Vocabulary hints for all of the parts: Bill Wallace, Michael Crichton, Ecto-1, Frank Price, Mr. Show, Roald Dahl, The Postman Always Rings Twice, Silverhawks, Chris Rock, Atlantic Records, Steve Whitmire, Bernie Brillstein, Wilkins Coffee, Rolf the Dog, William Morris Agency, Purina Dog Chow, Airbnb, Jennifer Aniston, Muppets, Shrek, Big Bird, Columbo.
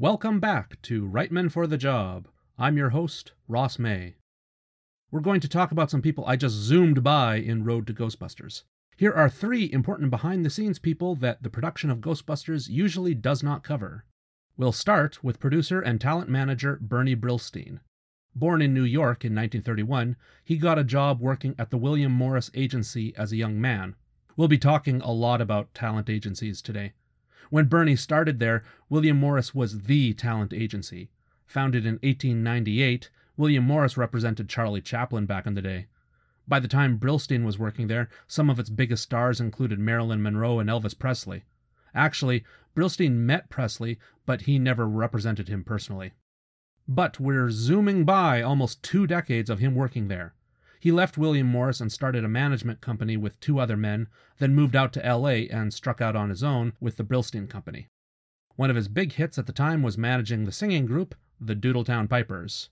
Welcome back to Reitman for the Job. I'm your host, Ross May. We're going to talk about some people I just zoomed by in Road to Ghostbusters. Here are three important behind-the-scenes people that the production of Ghostbusters usually does not cover. We'll start with producer and talent manager Bernie Brillstein. Born in New York in 1931, he got a job working at the William Morris Agency as a young man. We'll be talking a lot about talent agencies today. When Bernie started there, William Morris was the talent agency. Founded in 1898, William Morris represented Charlie Chaplin back in the day. By the time Brillstein was working there, some of its biggest stars included Marilyn Monroe and Elvis Presley. Actually, Brillstein met Presley, but he never represented him personally. But we're zooming by almost 2 decades of him working there. He left William Morris and started a management company with 2 other men, then moved out to LA and struck out on his own with the Brillstein Company. One of his big hits at the time was managing the singing group, the Doodletown Pipers.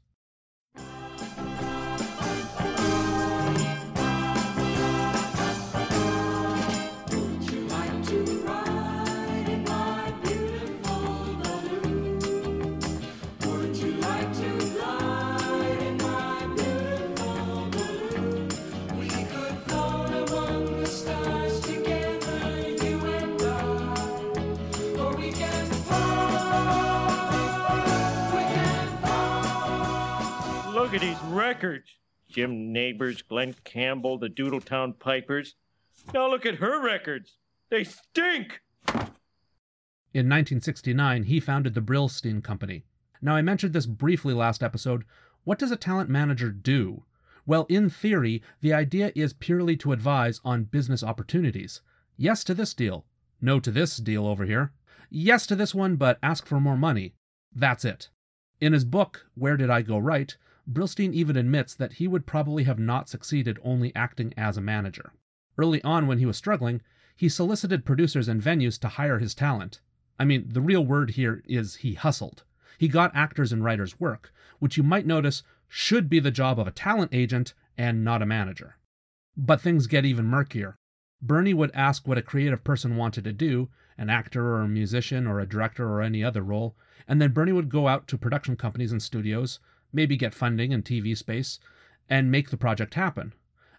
Look at these records. Jim Neighbors, Glen Campbell, the Doodletown Pipers. Now look at her records. They stink! In 1969, he founded the Brillstein Company. Now, I mentioned this briefly last episode. What does a talent manager do? Well, in theory, the idea is purely to advise on business opportunities. Yes to this deal. No to this deal over here. Yes to this one, but ask for more money. That's it. In his book, Where Did I Go Right?, Brillstein even admits that he would probably have not succeeded only acting as a manager. Early on when he was struggling, he solicited producers and venues to hire his talent. I mean, the real word here is he hustled. He got actors and writers work, which you might notice should be the job of a talent agent and not a manager. But things get even murkier. Bernie would ask what a creative person wanted to do, an actor or a musician or a director or any other role, and then Bernie would go out to production companies and studios, maybe get funding and TV space, and make the project happen.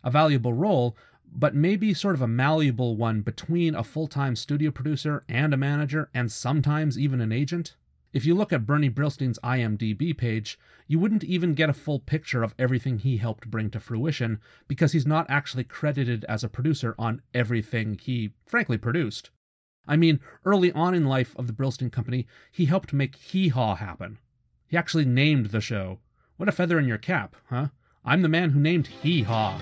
A valuable role, but maybe sort of a malleable one between a full-time studio producer and a manager, and sometimes even an agent. If you look at Bernie Brillstein's IMDb page, you wouldn't even get a full picture of everything he helped bring to fruition, because he's not actually credited as a producer on everything he, frankly, produced. I mean, early on in life of the Brillstein Company, he helped make Hee Haw happen. He actually named the show. What a feather in your cap, huh? I'm the man who named Hee Haw.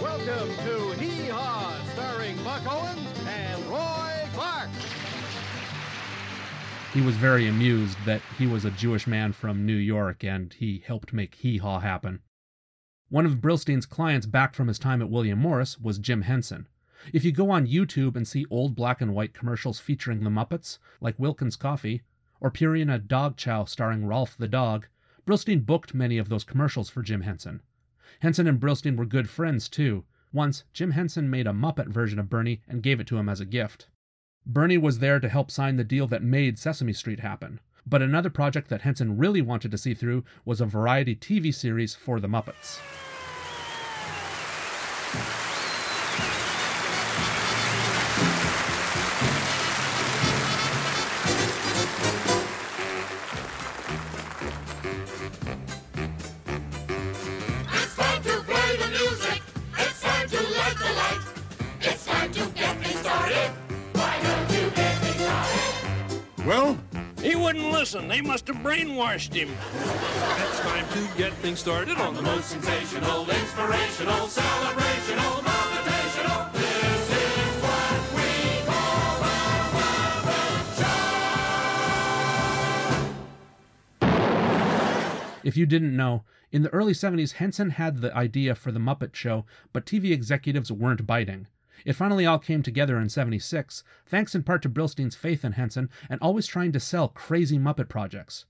Welcome to Hee Haw, starring Buck Owens and Roy Clark. He was very amused that he was a Jewish man from New York and he helped make Hee Haw happen. One of Brillstein's clients back from his time at William Morris was Jim Henson. If you go on YouTube and see old black and white commercials featuring the Muppets, like Wilkins Coffee, or Purina Dog Chow starring Rolf the Dog, Brillstein booked many of those commercials for Jim Henson. Henson and Brillstein were good friends, too. Once, Jim Henson made a Muppet version of Bernie and gave it to him as a gift. Bernie was there to help sign the deal that made Sesame Street happen, but another project that Henson really wanted to see through was a variety TV series for the Muppets. Well, he wouldn't listen. They must have brainwashed him. It's time to get things started on the most sensational, inspirational, celebrational, motivational. This is what we call the Muppet Show. If you didn't know, in the early 70s, Henson had the idea for the Muppet Show, but TV executives weren't biting. It finally all came together in 76, thanks in part to Brillstein's faith in Henson and always trying to sell crazy Muppet projects.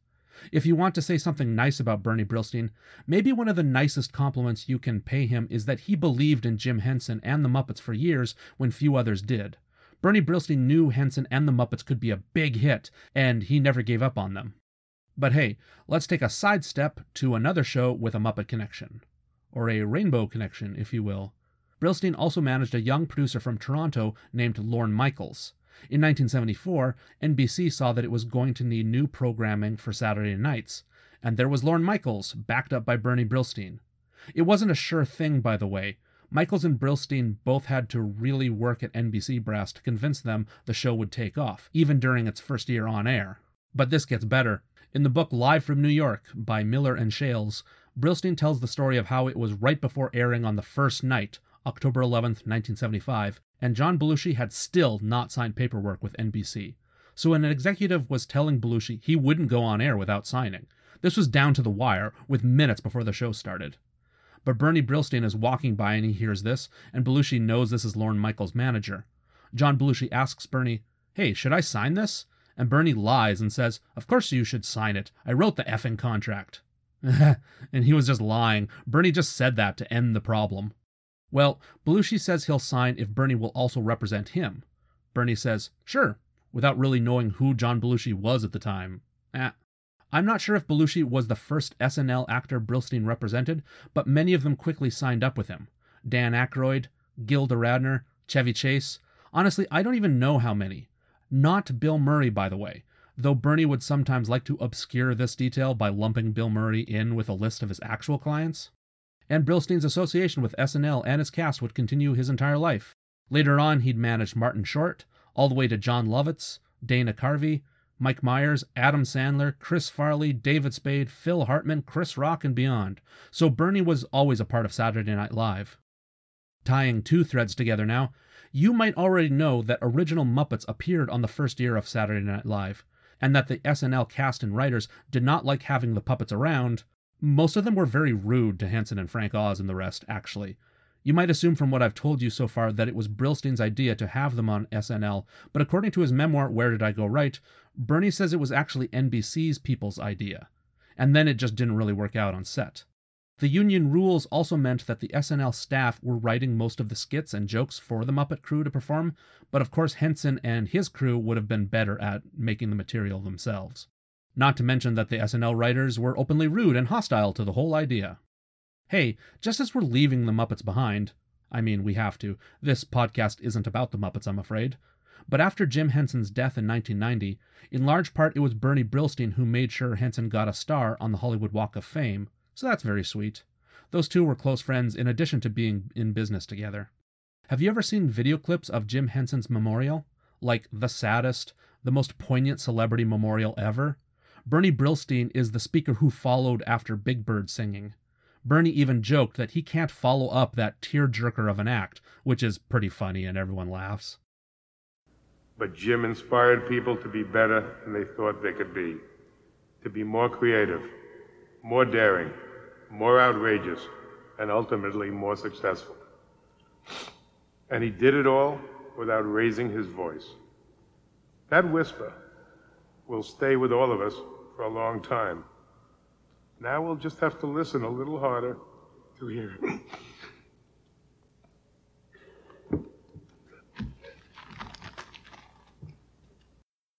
If you want to say something nice about Bernie Brillstein, maybe one of the nicest compliments you can pay him is that he believed in Jim Henson and the Muppets for years when few others did. Bernie Brillstein knew Henson and the Muppets could be a big hit, and he never gave up on them. But hey, let's take a sidestep to another show with a Muppet connection. Or a rainbow connection, if you will. Brillstein also managed a young producer from Toronto named Lorne Michaels. In 1974, NBC saw that it was going to need new programming for Saturday nights, and there was Lorne Michaels, backed up by Bernie Brillstein. It wasn't a sure thing, by the way. Michaels and Brillstein both had to really work at NBC brass to convince them the show would take off, even during its first year on air. But this gets better. In the book Live from New York by Miller and Shales, Brillstein tells the story of how it was right before airing on the first night, October 11th, 1975, and John Belushi had still not signed paperwork with NBC. So an executive was telling Belushi he wouldn't go on air without signing. This was down to the wire, with minutes before the show started. But Bernie Brillstein is walking by and he hears this, and Belushi knows this is Lorne Michaels' manager. John Belushi asks Bernie, "Hey, should I sign this?" And Bernie lies and says, "Of course you should sign it. I wrote the effing contract." And he was just lying. Bernie just said that to end the problem. Well, Belushi says he'll sign if Bernie will also represent him. Bernie says, "Sure," without really knowing who John Belushi was at the time. I'm not sure if Belushi was the first SNL actor Brillstein represented, but many of them quickly signed up with him. Dan Aykroyd, Gilda Radner, Chevy Chase. Honestly, I don't even know how many. Not Bill Murray, by the way, though Bernie would sometimes like to obscure this detail by lumping Bill Murray in with a list of his actual clients. And Brillstein's association with SNL and his cast would continue his entire life. Later on, he'd managed Martin Short, all the way to John Lovitz, Dana Carvey, Mike Myers, Adam Sandler, Chris Farley, David Spade, Phil Hartman, Chris Rock, and beyond. So Bernie was always a part of Saturday Night Live. Tying two threads together now, you might already know that original Muppets appeared on the first year of Saturday Night Live, and that the SNL cast and writers did not like having the puppets around. Most of them were very rude to Henson and Frank Oz and the rest, actually. You might assume from what I've told you so far that it was Brillstein's idea to have them on SNL, but according to his memoir, Where Did I Go Right?, Bernie says it was actually NBC's people's idea. And then it just didn't really work out on set. The union rules also meant that the SNL staff were writing most of the skits and jokes for the Muppet crew to perform, but of course Henson and his crew would have been better at making the material themselves. Not to mention that the SNL writers were openly rude and hostile to the whole idea. Hey, just as we're leaving the Muppets behind, I mean, we have to. This podcast isn't about the Muppets, I'm afraid. But after Jim Henson's death in 1990, in large part it was Bernie Brillstein who made sure Henson got a star on the Hollywood Walk of Fame, so that's very sweet. Those two were close friends in addition to being in business together. Have you ever seen video clips of Jim Henson's memorial? Like the saddest, the most poignant celebrity memorial ever? Bernie Brillstein is the speaker who followed after Big Bird singing. Bernie even joked that he can't follow up that tearjerker of an act, which is pretty funny and everyone laughs. But Jim inspired people to be better than they thought they could be, to be more creative, more daring, more outrageous, and ultimately more successful. And he did it all without raising his voice. That whisper will stay with all of us for a long time. Now we'll just have to listen a little harder to hear it.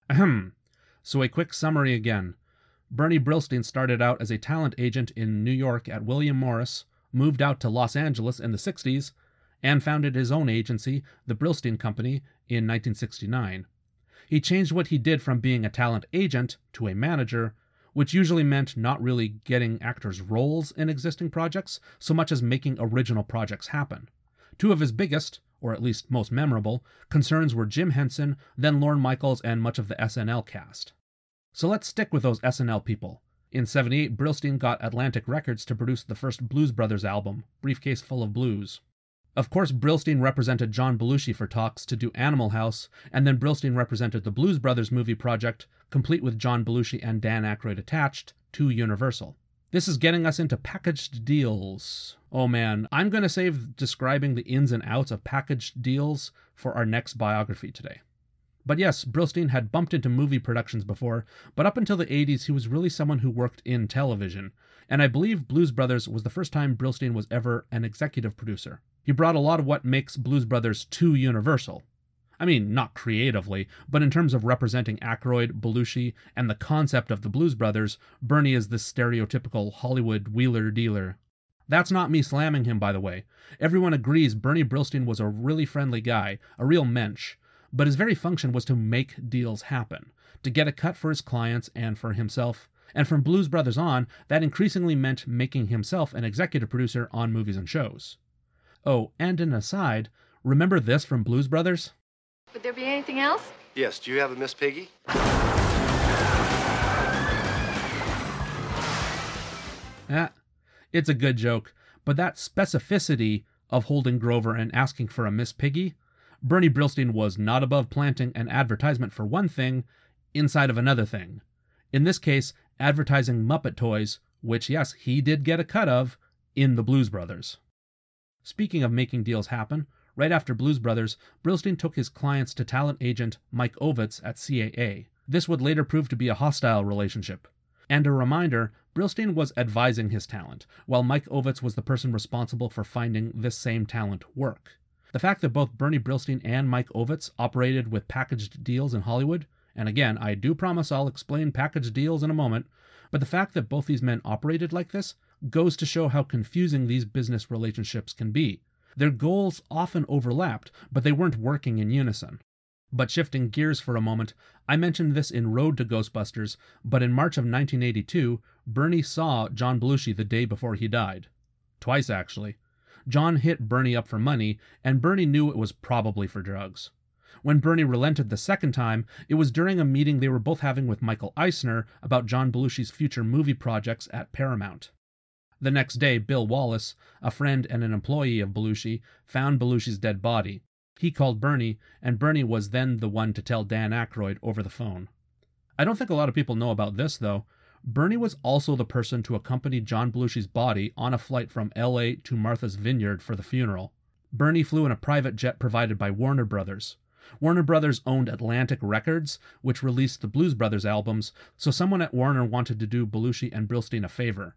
Ahem. So a quick summary again. Bernie Brillstein started out as a talent agent in New York at William Morris, moved out to Los Angeles in the 60s, and founded his own agency, the Brillstein Company, in 1969. He changed what he did from being a talent agent to a manager, which usually meant not really getting actors roles in existing projects so much as making original projects happen. Two of his biggest, or at least most memorable, concerns were Jim Henson, then Lorne Michaels, and much of the SNL cast. So let's stick with those SNL people. In 1978, Brillstein got Atlantic Records to produce the first Blues Brothers album, Briefcase Full of Blues. Of course, Brillstein represented John Belushi for talks to do Animal House, and then Brillstein represented the Blues Brothers movie project, complete with John Belushi and Dan Aykroyd attached, to Universal. This is getting us into packaged deals. Oh man, I'm going to save describing the ins and outs of packaged deals for our next biography today. But yes, Brillstein had bumped into movie productions before, but up until the 80s he was really someone who worked in television. And I believe Blues Brothers was the first time Brillstein was ever an executive producer. He brought a lot of what makes Blues Brothers to Universal. I mean, not creatively, but in terms of representing Aykroyd, Belushi, and the concept of the Blues Brothers, Bernie is this stereotypical Hollywood wheeler-dealer. That's not me slamming him, by the way. Everyone agrees Bernie Brillstein was a really friendly guy, a real mensch, but his very function was to make deals happen, to get a cut for his clients and for himself. And from Blues Brothers on, that increasingly meant making himself an executive producer on movies and shows. Oh, and an aside, remember this from Blues Brothers? Would there be anything else? Yes, do you have a Miss Piggy? It's a good joke, but that specificity of holding Grover and asking for a Miss Piggy, Bernie Brillstein was not above planting an advertisement for one thing inside of another thing. In this case, advertising Muppet toys, which yes, he did get a cut of in the Blues Brothers. Speaking of making deals happen, right after Blues Brothers, Brillstein took his clients to talent agent Mike Ovitz at CAA. This would later prove to be a hostile relationship. And a reminder, Brillstein was advising his talent, while Mike Ovitz was the person responsible for finding this same talent work. The fact that both Bernie Brillstein and Mike Ovitz operated with packaged deals in Hollywood, and again, I do promise I'll explain packaged deals in a moment, but the fact that both these men operated like this goes to show how confusing these business relationships can be. Their goals often overlapped, but they weren't working in unison. But shifting gears for a moment, I mentioned this in Road to Ghostbusters, but in March of 1982, Bernie saw John Belushi the day before he died. Twice, actually. John hit Bernie up for money, and Bernie knew it was probably for drugs. When Bernie relented the second time, it was during a meeting they were both having with Michael Eisner about John Belushi's future movie projects at Paramount. The next day, Bill Wallace, a friend and an employee of Belushi, found Belushi's dead body. He called Bernie, and Bernie was then the one to tell Dan Aykroyd over the phone. I don't think a lot of people know about this, though. Bernie was also the person to accompany John Belushi's body on a flight from LA to Martha's Vineyard for the funeral. Bernie flew in a private jet provided by Warner Brothers. Warner Brothers owned Atlantic Records, which released the Blues Brothers albums, so someone at Warner wanted to do Belushi and Brillstein a favor.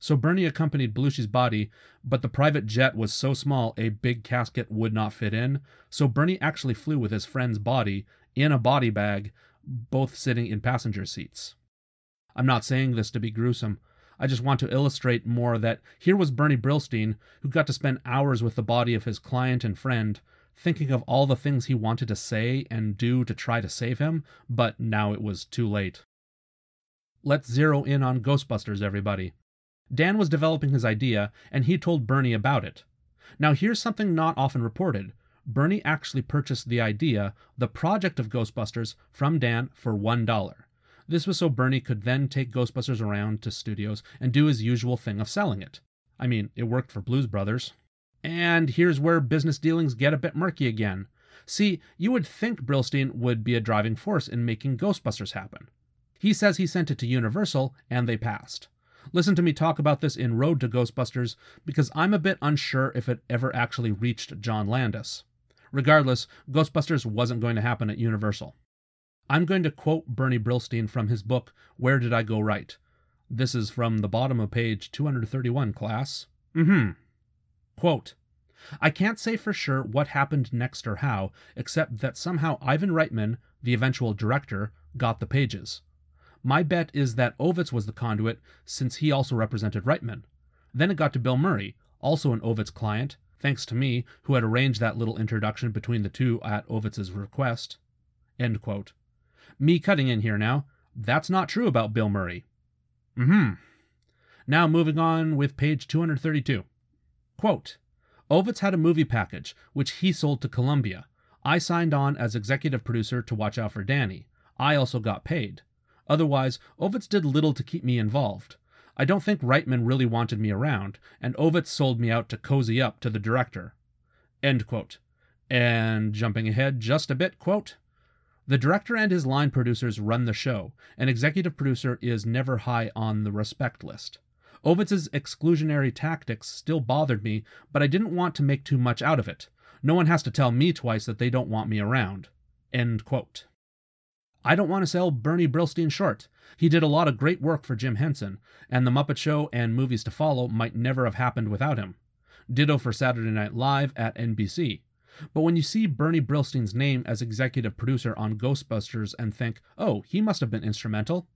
So Bernie accompanied Belushi's body, but the private jet was so small a big casket would not fit in, so Bernie actually flew with his friend's body, in a body bag, both sitting in passenger seats. I'm not saying this to be gruesome, I just want to illustrate more that here was Bernie Brillstein, who got to spend hours with the body of his client and friend, thinking of all the things he wanted to say and do to try to save him, but now it was too late. Let's zero in on Ghostbusters, everybody. Dan was developing his idea, and he told Bernie about it. Now here's something not often reported. Bernie actually purchased the idea, the project of Ghostbusters, from Dan for $1. This was so Bernie could then take Ghostbusters around to studios and do his usual thing of selling it. I mean, it worked for Blues Brothers. And here's where business dealings get a bit murky again. See, you would think Brillstein would be a driving force in making Ghostbusters happen. He says he sent it to Universal, and they passed. Listen to me talk about this in Road to Ghostbusters, because I'm a bit unsure if it ever actually reached John Landis. Regardless, Ghostbusters wasn't going to happen at Universal. I'm going to quote Bernie Brillstein from his book, Where Did I Go Right? This is from the bottom of page 231, class. Quote, I can't say for sure what happened next or how, except that somehow Ivan Reitman, the eventual director, got the pages. My bet is that Ovitz was the conduit, since he also represented Reitman. Then it got to Bill Murray, also an Ovitz client, thanks to me, who had arranged that little introduction between the two at Ovitz's request. End quote. Me cutting in here now, that's not true about Bill Murray. Now moving on with page 232. Quote, Ovitz had a movie package, which he sold to Columbia. I signed on as executive producer to watch out for Danny. I also got paid. Otherwise, Ovitz did little to keep me involved. I don't think Reitman really wanted me around, and Ovitz sold me out to cozy up to the director. End quote. And jumping ahead just a bit, quote, the director and his line producers run the show. An executive producer is never high on the respect list. Ovitz's exclusionary tactics still bothered me, but I didn't want to make too much out of it. No one has to tell me twice that they don't want me around. End quote. I don't want to sell Bernie Brillstein short. He did a lot of great work for Jim Henson, and The Muppet Show and movies to follow might never have happened without him. Ditto for Saturday Night Live at NBC. But when you see Bernie Brillstein's name as executive producer on Ghostbusters and think, oh, he must have been instrumental,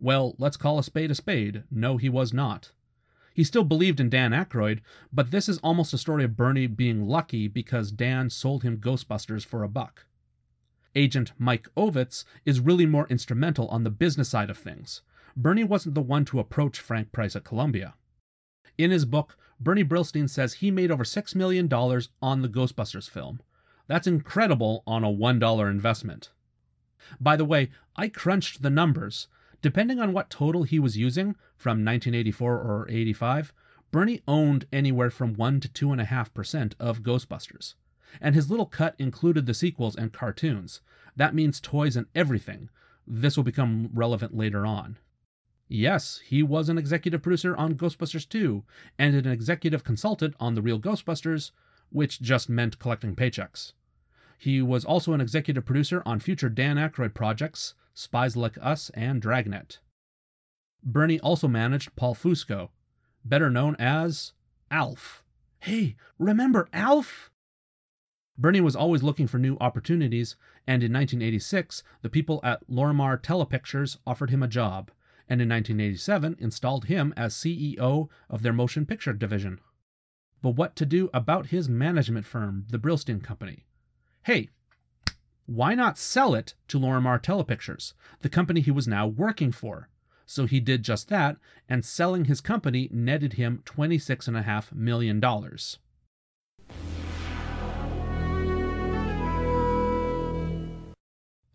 well, let's call a spade a spade. No, he was not. He still believed in Dan Aykroyd, but this is almost a story of Bernie being lucky because Dan sold him Ghostbusters for a buck. Agent Mike Ovitz is really more instrumental on the business side of things. Bernie wasn't the one to approach Frank Price at Columbia. In his book, Bernie Brillstein says he made over $6 million on the Ghostbusters film. That's incredible on a $1 investment. By the way, I crunched the numbers. Depending on what total he was using, from 1984 or 85, Bernie owned anywhere from 1 to 2.5% of Ghostbusters. And his little cut included the sequels and cartoons. That means toys and everything. This will become relevant later on. Yes, he was an executive producer on Ghostbusters 2, and an executive consultant on The Real Ghostbusters, which just meant collecting paychecks. He was also an executive producer on future Dan Aykroyd projects, Spies Like Us and Dragnet. Bernie also managed Paul Fusco, better known as Alf. Hey, remember Alf? Bernie was always looking for new opportunities, and in 1986, the people at Lorimar Telepictures offered him a job, and in 1987 installed him as CEO of their motion picture division. But what to do about his management firm, the Brillstein Company? Hey, why not sell it to Lorimar Telepictures, the company he was now working for? So he did just that, and selling his company netted him $26.5 million.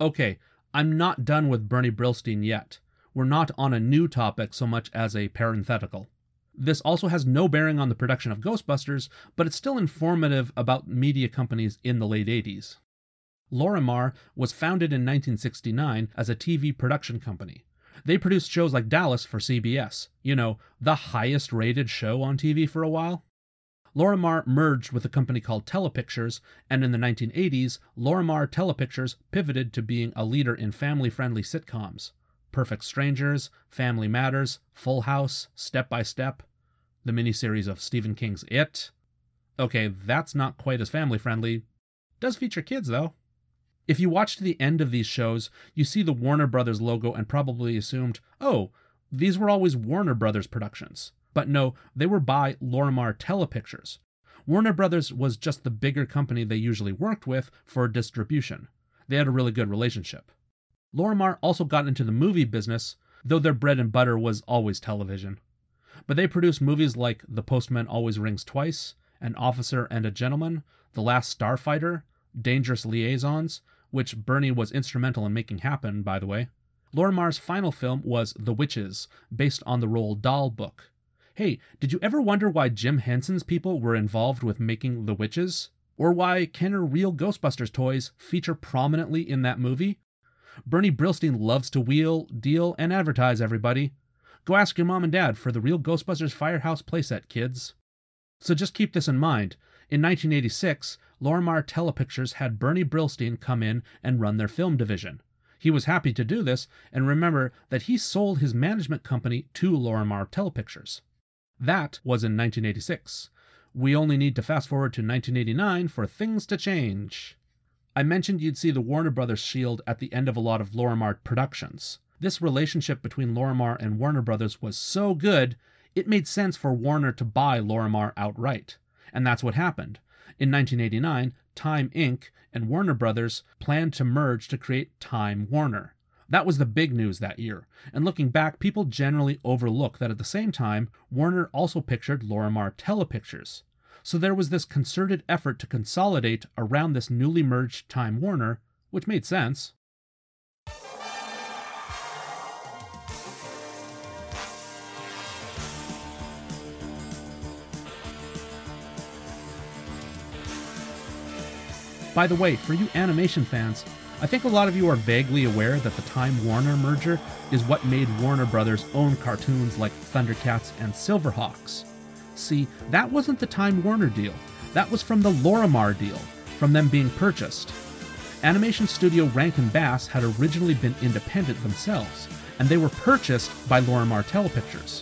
Okay, I'm not done with Bernie Brillstein yet. We're not on a new topic so much as a parenthetical. This also has no bearing on the production of Ghostbusters, but it's still informative about media companies in the late 80s. Lorimar was founded in 1969 as a TV production company. They produced shows like Dallas for CBS, you know, the highest rated show on TV for a while. Lorimar merged with a company called Telepictures, and in the 1980s, Lorimar Telepictures pivoted to being a leader in family-friendly sitcoms. Perfect Strangers, Family Matters, Full House, Step by Step, the miniseries of Stephen King's It. Okay, that's not quite as family-friendly. Does feature kids, though. If you watch to the end of these shows, you see the Warner Brothers logo and probably assumed, oh, these were always Warner Brothers productions. But no, they were by Lorimar Telepictures. Warner Brothers was just the bigger company they usually worked with for distribution. They had a really good relationship. Lorimar also got into the movie business, though their bread and butter was always television. But they produced movies like The Postman Always Rings Twice, An Officer and a Gentleman, The Last Starfighter, Dangerous Liaisons, which Bernie was instrumental in making happen, by the way. Lorimar's final film was The Witches, based on the Roald Dahl book. Hey, did you ever wonder why Jim Henson's people were involved with making The Witches? Or why Kenner Real Ghostbusters toys feature prominently in that movie? Bernie Brillstein loves to wheel, deal, and advertise, everybody. Go ask your mom and dad for the Real Ghostbusters Firehouse playset, kids. So just keep this in mind. In 1986, Lorimar Telepictures had Bernie Brillstein come in and run their film division. He was happy to do this, and remember that he sold his management company to Lorimar Telepictures. That was in 1986. We only need to fast forward to 1989 for things to change. I mentioned you'd see the Warner Brothers shield at the end of a lot of Lorimar productions. This relationship between Lorimar and Warner Brothers was so good, it made sense for Warner to buy Lorimar outright. And that's what happened. In 1989, Time Inc. and Warner Brothers planned to merge to create Time Warner. That was the big news that year. And looking back, people generally overlook that at the same time, Warner also pictured Lorimar Telepictures. So there was this concerted effort to consolidate around this newly merged Time Warner, which made sense. By the way, for you animation fans, I think a lot of you are vaguely aware that the Time Warner merger is what made Warner Brothers own cartoons like Thundercats and Silverhawks. See, that wasn't the Time Warner deal. That was from the Lorimar deal, from them being purchased. Animation studio Rankin Bass had originally been independent themselves, and they were purchased by Lorimar Telepictures.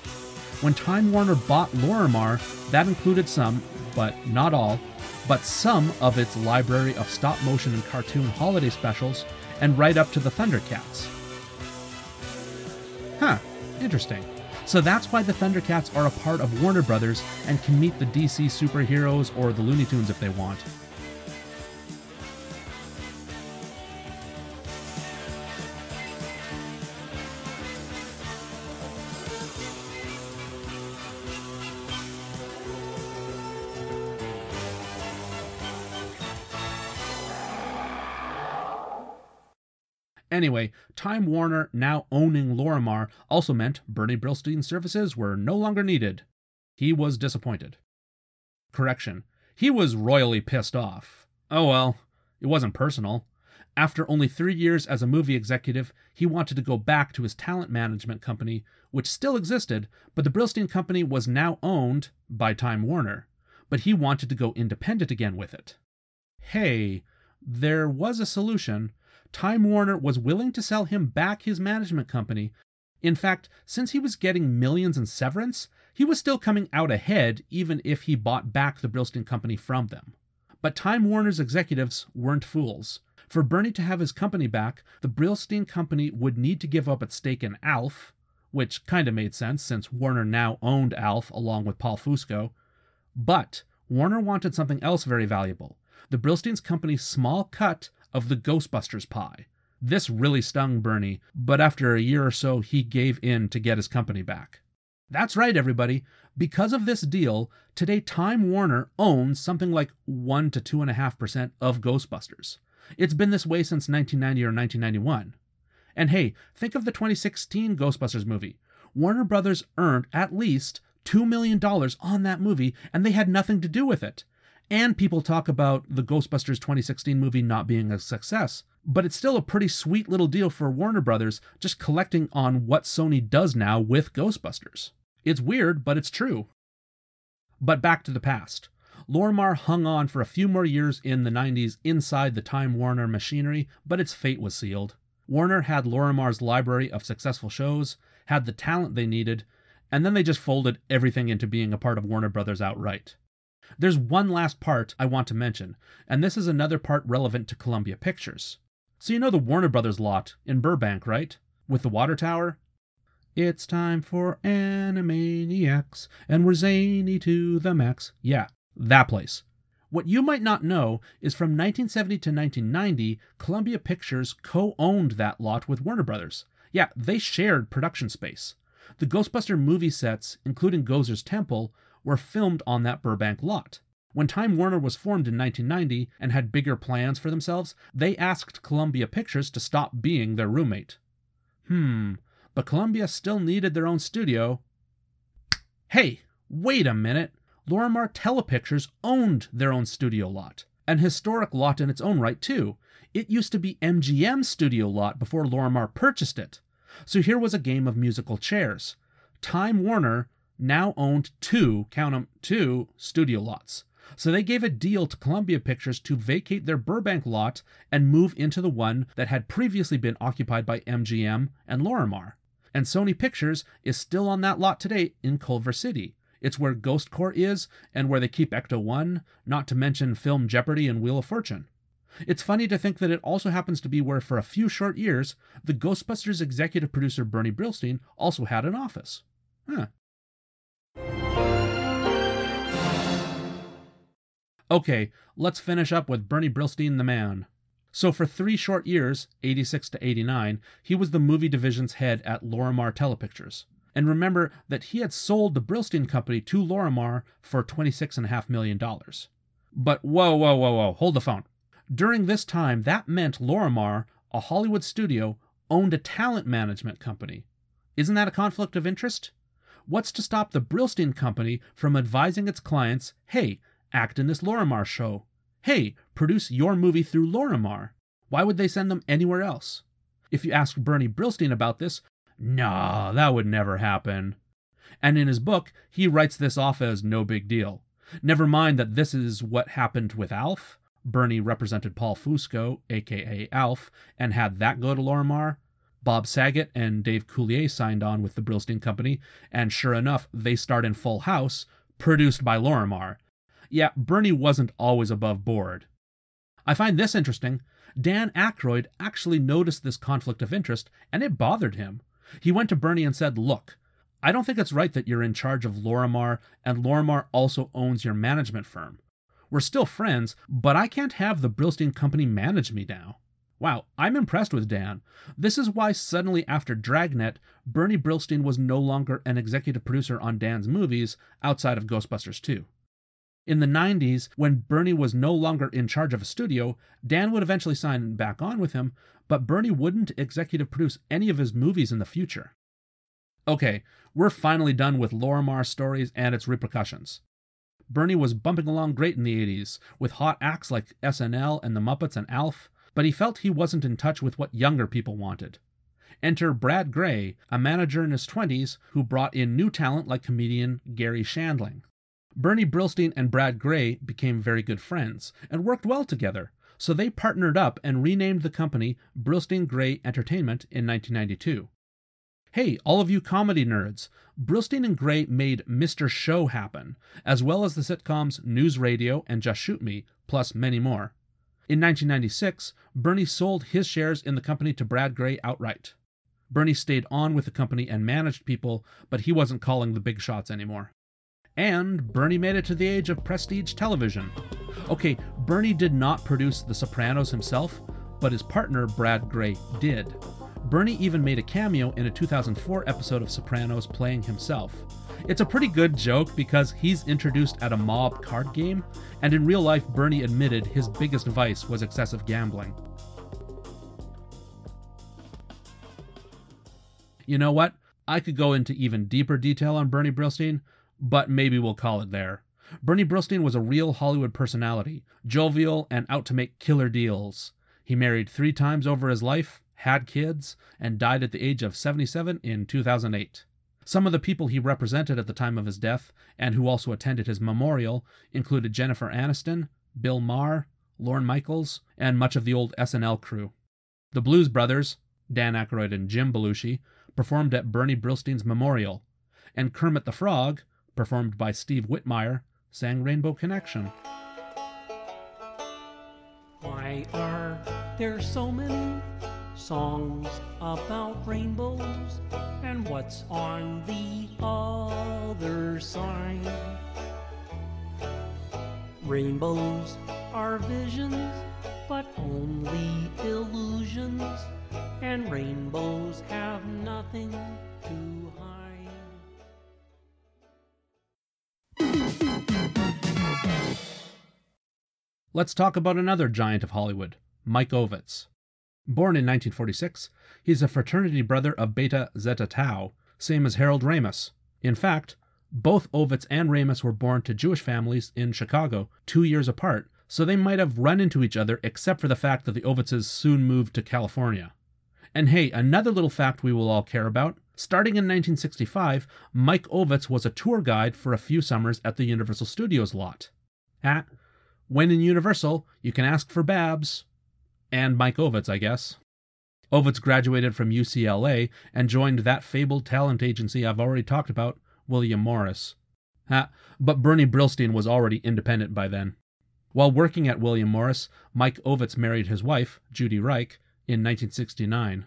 When Time Warner bought Lorimar, that included some, but not all, but some of its library of stop-motion and cartoon holiday specials, and right up to the Thundercats. Huh, interesting. So that's why the Thundercats are a part of Warner Brothers and can meet the DC superheroes or the Looney Tunes if they want. Anyway, Time Warner now owning Lorimar also meant Bernie Brillstein's services were no longer needed. He was disappointed. Correction, he was royally pissed off. Oh well, it wasn't personal. After only 3 years as a movie executive, he wanted to go back to his talent management company, which still existed, but the Brillstein company was now owned by Time Warner. But he wanted to go independent again with it. Hey, there was a solution. Time Warner was willing to sell him back his management company. In fact, since he was getting millions in severance, he was still coming out ahead even if he bought back the Brillstein company from them. But Time Warner's executives weren't fools. For Bernie to have his company back, the Brillstein company would need to give up its stake in ALF, which kinda made sense since Warner now owned ALF along with Paul Fusco. But Warner wanted something else very valuable. The Brillstein's company's small cut of the Ghostbusters pie. This really stung Bernie, but after a year or so, he gave in to get his company back. That's right, everybody. Because of this deal, today Time Warner owns something like 1 to 2.5% of Ghostbusters. It's been this way since 1990 or 1991. And hey, think of the 2016 Ghostbusters movie. Warner Brothers earned at least $2 million on that movie, and they had nothing to do with it. And people talk about the Ghostbusters 2016 movie not being a success, but it's still a pretty sweet little deal for Warner Brothers just collecting on what Sony does now with Ghostbusters. It's weird, but it's true. But back to the past. Lorimar hung on for a few more years in the 90s inside the Time Warner machinery, but its fate was sealed. Warner had Lorimar's library of successful shows, had the talent they needed, and then they just folded everything into being a part of Warner Brothers outright. There's one last part I want to mention, and this is another part relevant to Columbia Pictures. So you know the Warner Brothers lot in Burbank, right? With the water tower? It's time for Animaniacs, and we're zany to the max. Yeah, that place. What you might not know is from 1970 to 1990, Columbia Pictures co-owned that lot with Warner Brothers. Yeah, they shared production space. The Ghostbuster movie sets, including Gozer's Temple, were filmed on that Burbank lot. When Time Warner was formed in 1990 and had bigger plans for themselves, they asked Columbia Pictures to stop being their roommate. But Columbia still needed their own studio. Hey, wait a minute. Lorimar Telepictures owned their own studio lot, an historic lot in its own right too. It used to be MGM's studio lot before Lorimar purchased it. So here was a game of musical chairs. Time Warner now owned two, count them, two studio lots. So they gave a deal to Columbia Pictures to vacate their Burbank lot and move into the one that had previously been occupied by MGM and Lorimar. And Sony Pictures is still on that lot today in Culver City. It's where Ghost Corps is and where they keep Ecto-1, not to mention Film Jeopardy and Wheel of Fortune. It's funny to think that it also happens to be where, for a few short years, the Ghostbusters executive producer Bernie Brillstein also had an office. Huh. Okay, let's finish up with Bernie Brillstein the man. So for 3 short years, 86 to 89, he was the movie division's head at Lorimar Telepictures. And remember that he had sold the Brillstein company to Lorimar for $26.5 million. But whoa, hold the phone. During this time, that meant Lorimar, a Hollywood studio, owned a talent management company. Isn't that a conflict of interest? What's to stop the Brillstein company from advising its clients, hey, act in this Lorimar show. Hey, produce your movie through Lorimar. Why would they send them anywhere else? If you ask Bernie Brillstein about this, nah, that would never happen. And in his book, he writes this off as no big deal. Never mind that this is what happened with ALF. Bernie represented Paul Fusco, a.k.a. Alf, and had that go to Lorimar. Bob Saget and Dave Coulier signed on with the Brillstein Company, and sure enough, they starred in Full House, produced by Lorimar. Yeah, Bernie wasn't always above board. I find this interesting. Dan Aykroyd actually noticed this conflict of interest, and it bothered him. He went to Bernie and said, "Look, I don't think it's right that you're in charge of Lorimar, and Lorimar also owns your management firm. We're still friends, but I can't have the Brillstein Company manage me now." Wow, I'm impressed with Dan. This is why suddenly after Dragnet, Bernie Brillstein was no longer an executive producer on Dan's movies outside of Ghostbusters 2. In the 90s, when Bernie was no longer in charge of a studio, Dan would eventually sign back on with him, but Bernie wouldn't executive produce any of his movies in the future. Okay, we're finally done with Lorimar stories and its repercussions. Bernie was bumping along great in the 80s, with hot acts like SNL and The Muppets and Alf, but he felt he wasn't in touch with what younger people wanted. Enter Brad Gray, a manager in his 20s who brought in new talent like comedian Gary Shandling. Bernie Brillstein and Brad Gray became very good friends and worked well together, so they partnered up and renamed the company Brillstein Gray Entertainment in 1992. Hey, all of you comedy nerds, Brillstein and Gray made Mr. Show happen, as well as the sitcoms News Radio and Just Shoot Me, plus many more. In 1996, Bernie sold his shares in the company to Brad Gray outright. Bernie stayed on with the company and managed people, but he wasn't calling the big shots anymore. And Bernie made it to the age of prestige television. Okay, Bernie did not produce The Sopranos himself, but his partner Brad Gray did. Bernie even made a cameo in a 2004 episode of Sopranos playing himself. It's a pretty good joke because he's introduced at a mob card game, and in real life Bernie admitted his biggest vice was excessive gambling. You know what? I could go into even deeper detail on Bernie Brillstein, but maybe we'll call it there. Bernie Brillstein was a real Hollywood personality, jovial and out to make killer deals. He married 3 times over his life, had kids, and died at the age of 77 in 2008. Some of the people he represented at the time of his death, and who also attended his memorial, included Jennifer Aniston, Bill Maher, Lorne Michaels, and much of the old SNL crew. The Blues Brothers, Dan Aykroyd and Jim Belushi, performed at Bernie Brillstein's memorial, and Kermit the Frog, performed by Steve Whitmire, sang Rainbow Connection. Why are there so many songs about rainbows and what's on the other side? Rainbows are visions, but only illusions, and rainbows have nothing to hide. Let's talk about another giant of Hollywood, Mike Ovitz. Born in 1946, he's a fraternity brother of Beta Zeta Tau, same as Harold Ramis. In fact, both Ovitz and Ramis were born to Jewish families in Chicago, 2 years apart, so they might have run into each other except for the fact that the Ovitzes soon moved to California. And hey, another little fact we will all care about. Starting in 1965, Mike Ovitz was a tour guide for a few summers at the Universal Studios lot. At When in Universal, you can ask for Babs. And Mike Ovitz, I guess. Ovitz graduated from UCLA and joined that fabled talent agency I've already talked about, William Morris. But Bernie Brillstein was already independent by then. While working at William Morris, Mike Ovitz married his wife, Judy Reich, in 1969.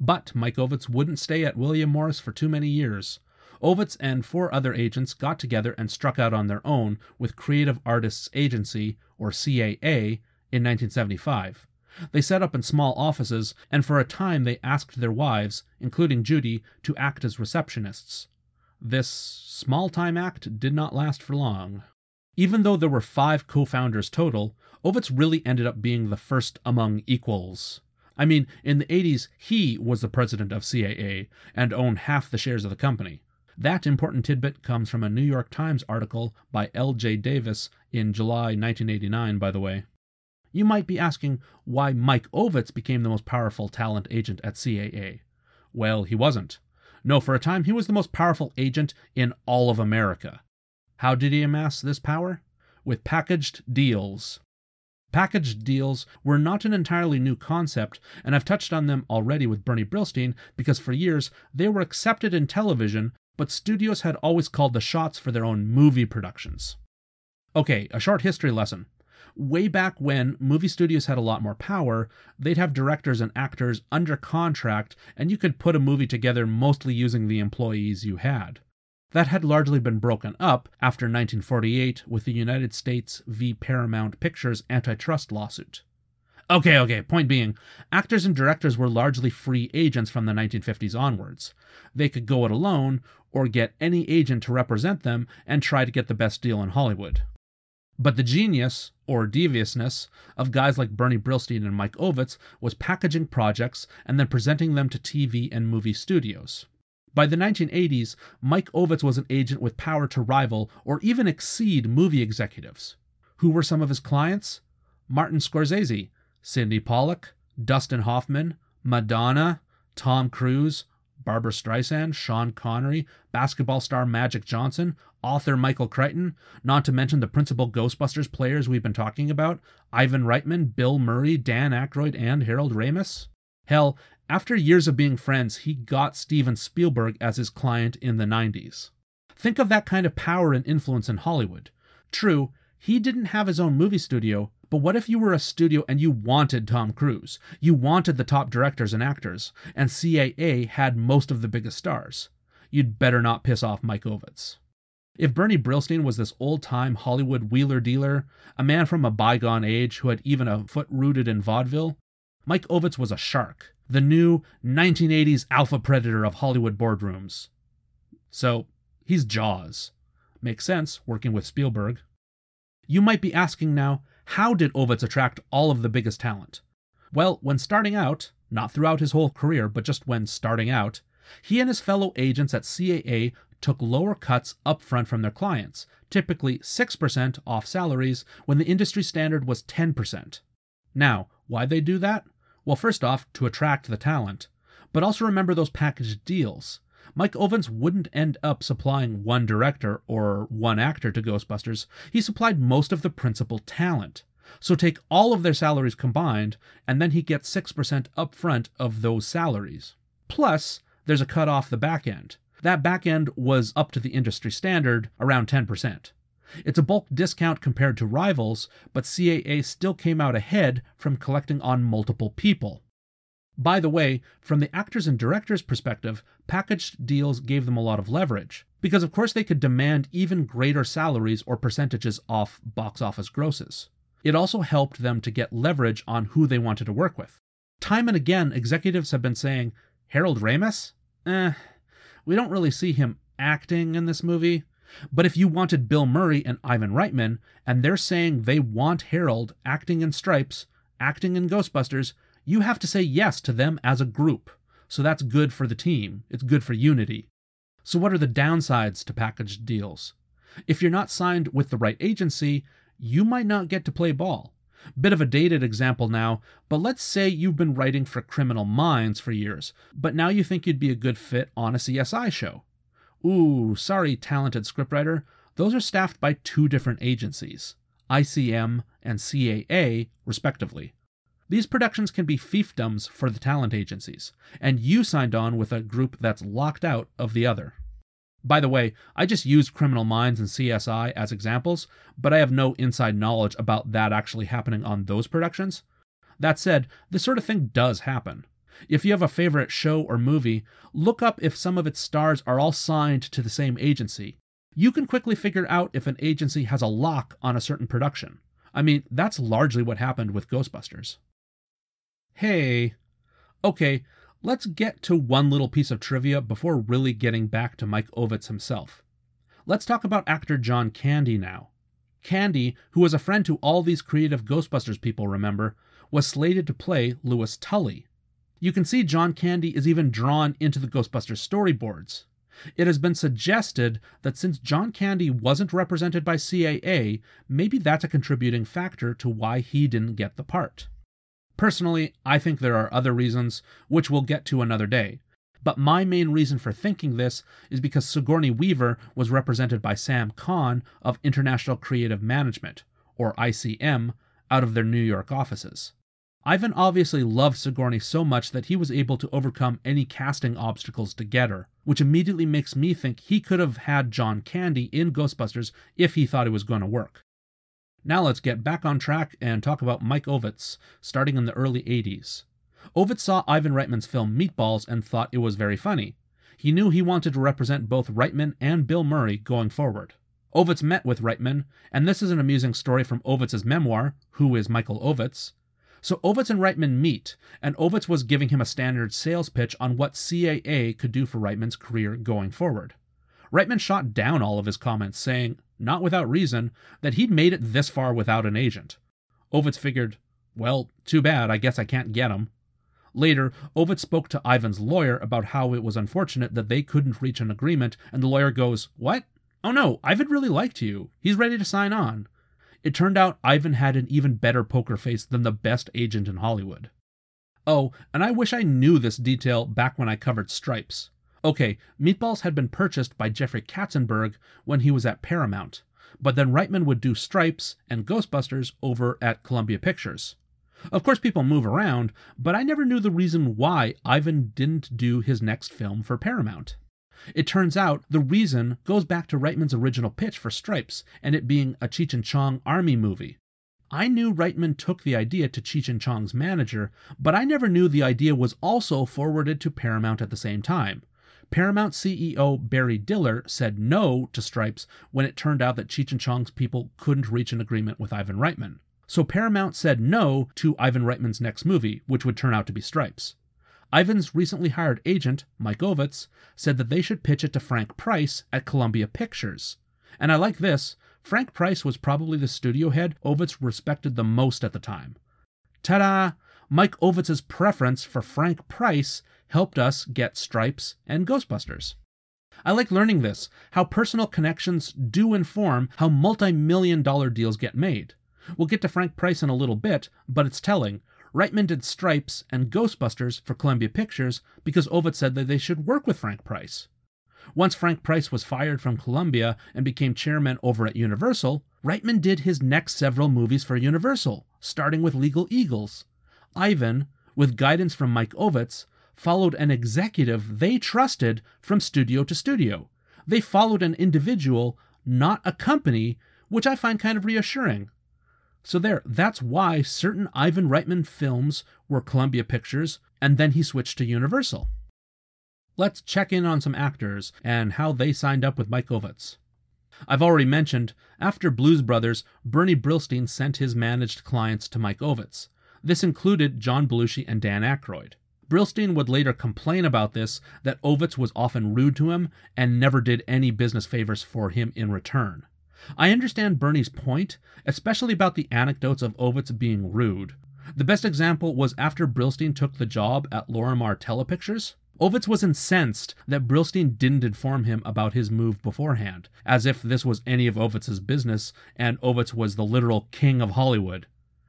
But Mike Ovitz wouldn't stay at William Morris for too many years. Ovitz and 4 other agents got together and struck out on their own with Creative Artists Agency, or CAA, in 1975. They set up in small offices, and for a time they asked their wives, including Judy, to act as receptionists. This small-time act did not last for long. Even though there were 5 co-founders total, Ovitz really ended up being the first among equals. I mean, in the 80s, he was the president of CAA and owned half the shares of the company. That important tidbit comes from a New York Times article by L.J. Davis in July 1989, by the way. You might be asking why Mike Ovitz became the most powerful talent agent at CAA. Well, he wasn't. No, for a time, he was the most powerful agent in all of America. How did he amass this power? With packaged deals. Package deals were not an entirely new concept, and I've touched on them already with Bernie Brillstein because for years they were accepted in television, but studios had always called the shots for their own movie productions. Okay, a short history lesson. Way back when movie studios had a lot more power, they'd have directors and actors under contract, and you could put a movie together mostly using the employees you had. That had largely been broken up after 1948 with the United States v. Paramount Pictures antitrust lawsuit. Okay, point being, actors and directors were largely free agents from the 1950s onwards. They could go it alone, or get any agent to represent them and try to get the best deal in Hollywood. But the genius, or deviousness, of guys like Bernie Brillstein and Mike Ovitz was packaging projects and then presenting them to TV and movie studios. By the 1980s, Mike Ovitz was an agent with power to rival or even exceed movie executives. Who were some of his clients? Martin Scorsese, Sidney Pollack, Dustin Hoffman, Madonna, Tom Cruise, Barbra Streisand, Sean Connery, basketball star Magic Johnson, author Michael Crichton, not to mention the principal Ghostbusters players we've been talking about, Ivan Reitman, Bill Murray, Dan Aykroyd, and Harold Ramis. Hell, after years of being friends, he got Steven Spielberg as his client in the 90s. Think of that kind of power and influence in Hollywood. True, he didn't have his own movie studio, but what if you were a studio and you wanted Tom Cruise? You wanted the top directors and actors, and CAA had most of the biggest stars. You'd better not piss off Mike Ovitz. If Bernie Brillstein was this old-time Hollywood wheeler-dealer, a man from a bygone age who had even a foot rooted in vaudeville, Mike Ovitz was a shark, the new 1980s alpha predator of Hollywood boardrooms. So, he's Jaws. Makes sense, working with Spielberg. You might be asking now, how did Ovitz attract all of the biggest talent? Well, when starting out, not throughout his whole career, but just when starting out, he and his fellow agents at CAA took lower cuts upfront from their clients, typically 6% off salaries when the industry standard was 10%. Now, why they do that? Well, first off, to attract the talent. But also remember those packaged deals. Mike Ovitz wouldn't end up supplying one director or one actor to Ghostbusters. He supplied most of the principal talent. So take all of their salaries combined, and then he gets 6% upfront of those salaries. Plus, there's a cut off the back end. That back end was up to the industry standard, around 10%. It's a bulk discount compared to rivals, but CAA still came out ahead from collecting on multiple people. By the way, from the actors and directors' perspective, packaged deals gave them a lot of leverage, because of course they could demand even greater salaries or percentages off box office grosses. It also helped them to get leverage on who they wanted to work with. Time and again, executives have been saying, Harold Ramis? We don't really see him acting in this movie. But if you wanted Bill Murray and Ivan Reitman, and they're saying they want Harold acting in Stripes, acting in Ghostbusters, you have to say yes to them as a group. So that's good for the team. It's good for unity. So what are the downsides to packaged deals? If you're not signed with the right agency, you might not get to play ball. Bit of a dated example now, but let's say you've been writing for Criminal Minds for years, but now you think you'd be a good fit on a CSI show. Ooh, sorry, talented scriptwriter. Those are staffed by two different agencies, ICM and CAA, respectively. These productions can be fiefdoms for the talent agencies, and you signed on with a group that's locked out of the other. By the way, I just used Criminal Minds and CSI as examples, but I have no inside knowledge about that actually happening on those productions. That said, this sort of thing does happen. If you have a favorite show or movie, look up if some of its stars are all signed to the same agency. You can quickly figure out if an agency has a lock on a certain production. I mean, that's largely what happened with Ghostbusters. Hey. Okay, let's get to one little piece of trivia before really getting back to Mike Ovitz himself. Let's talk about actor John Candy now. Candy, who was a friend to all these creative Ghostbusters people, remember, was slated to play Louis Tully. You can see John Candy is even drawn into the Ghostbusters storyboards. It has been suggested that since John Candy wasn't represented by CAA, maybe that's a contributing factor to why he didn't get the part. Personally, I think there are other reasons, which we'll get to another day. But my main reason for thinking this is because Sigourney Weaver was represented by Sam Kahn of International Creative Management, or ICM, out of their New York offices. Ivan obviously loved Sigourney so much that he was able to overcome any casting obstacles to get her, which immediately makes me think he could have had John Candy in Ghostbusters if he thought it was going to work. Now let's get back on track and talk about Mike Ovitz, starting in the early 80s. Ovitz saw Ivan Reitman's film Meatballs and thought it was very funny. He knew he wanted to represent both Reitman and Bill Murray going forward. Ovitz met with Reitman, and this is an amusing story from Ovitz's memoir, Who is Michael Ovitz? So Ovitz and Reitman meet, and Ovitz was giving him a standard sales pitch on what CAA could do for Reitman's career going forward. Reitman shot down all of his comments, saying, not without reason, that he'd made it this far without an agent. Ovitz figured, well, too bad, I guess I can't get him. Later, Ovitz spoke to Ivan's lawyer about how it was unfortunate that they couldn't reach an agreement, and the lawyer goes, what? Oh no, Ivan really liked you. He's ready to sign on. It turned out Ivan had an even better poker face than the best agent in Hollywood. Oh, and I wish I knew this detail back when I covered Stripes. Okay, Meatballs had been purchased by Jeffrey Katzenberg when he was at Paramount, but then Reitman would do Stripes and Ghostbusters over at Columbia Pictures. Of course, people move around, but I never knew the reason why Ivan didn't do his next film for Paramount. It turns out the reason goes back to Reitman's original pitch for Stripes and it being a Cheech and Chong army movie. I knew Reitman took the idea to Cheech and Chong's manager, but I never knew the idea was also forwarded to Paramount at the same time. Paramount CEO Barry Diller said no to Stripes when it turned out that Cheech and Chong's people couldn't reach an agreement with Ivan Reitman. So Paramount said no to Ivan Reitman's next movie, which would turn out to be Stripes. Ivan's recently hired agent, Mike Ovitz, said that they should pitch it to Frank Price at Columbia Pictures. And I like this, Frank Price was probably the studio head Ovitz respected the most at the time. Ta-da! Mike Ovitz's preference for Frank Price helped us get Stripes and Ghostbusters. I like learning this, how personal connections do inform how multi-million-dollar deals get made. We'll get to Frank Price in a little bit, but it's telling. Reitman did Stripes and Ghostbusters for Columbia Pictures because Ovitz said that they should work with Frank Price. Once Frank Price was fired from Columbia and became chairman over at Universal, Reitman did his next several movies for Universal, starting with Legal Eagles. Ivan, with guidance from Mike Ovitz, followed an executive they trusted from studio to studio. They followed an individual, not a company, which I find kind of reassuring. So there, that's why certain Ivan Reitman films were Columbia Pictures, and then he switched to Universal. Let's check in on some actors and how they signed up with Mike Ovitz. I've already mentioned, after Blues Brothers, Bernie Brillstein sent his managed clients to Mike Ovitz. This included John Belushi and Dan Aykroyd. Brillstein would later complain about this, that Ovitz was often rude to him and never did any business favors for him in return. I understand Bernie's point, especially about the anecdotes of Ovitz being rude. The best example was after Brillstein took the job at Lorimar Telepictures. Ovitz was incensed that Brillstein didn't inform him about his move beforehand, as if this was any of Ovitz's business and Ovitz was the literal king of Hollywood.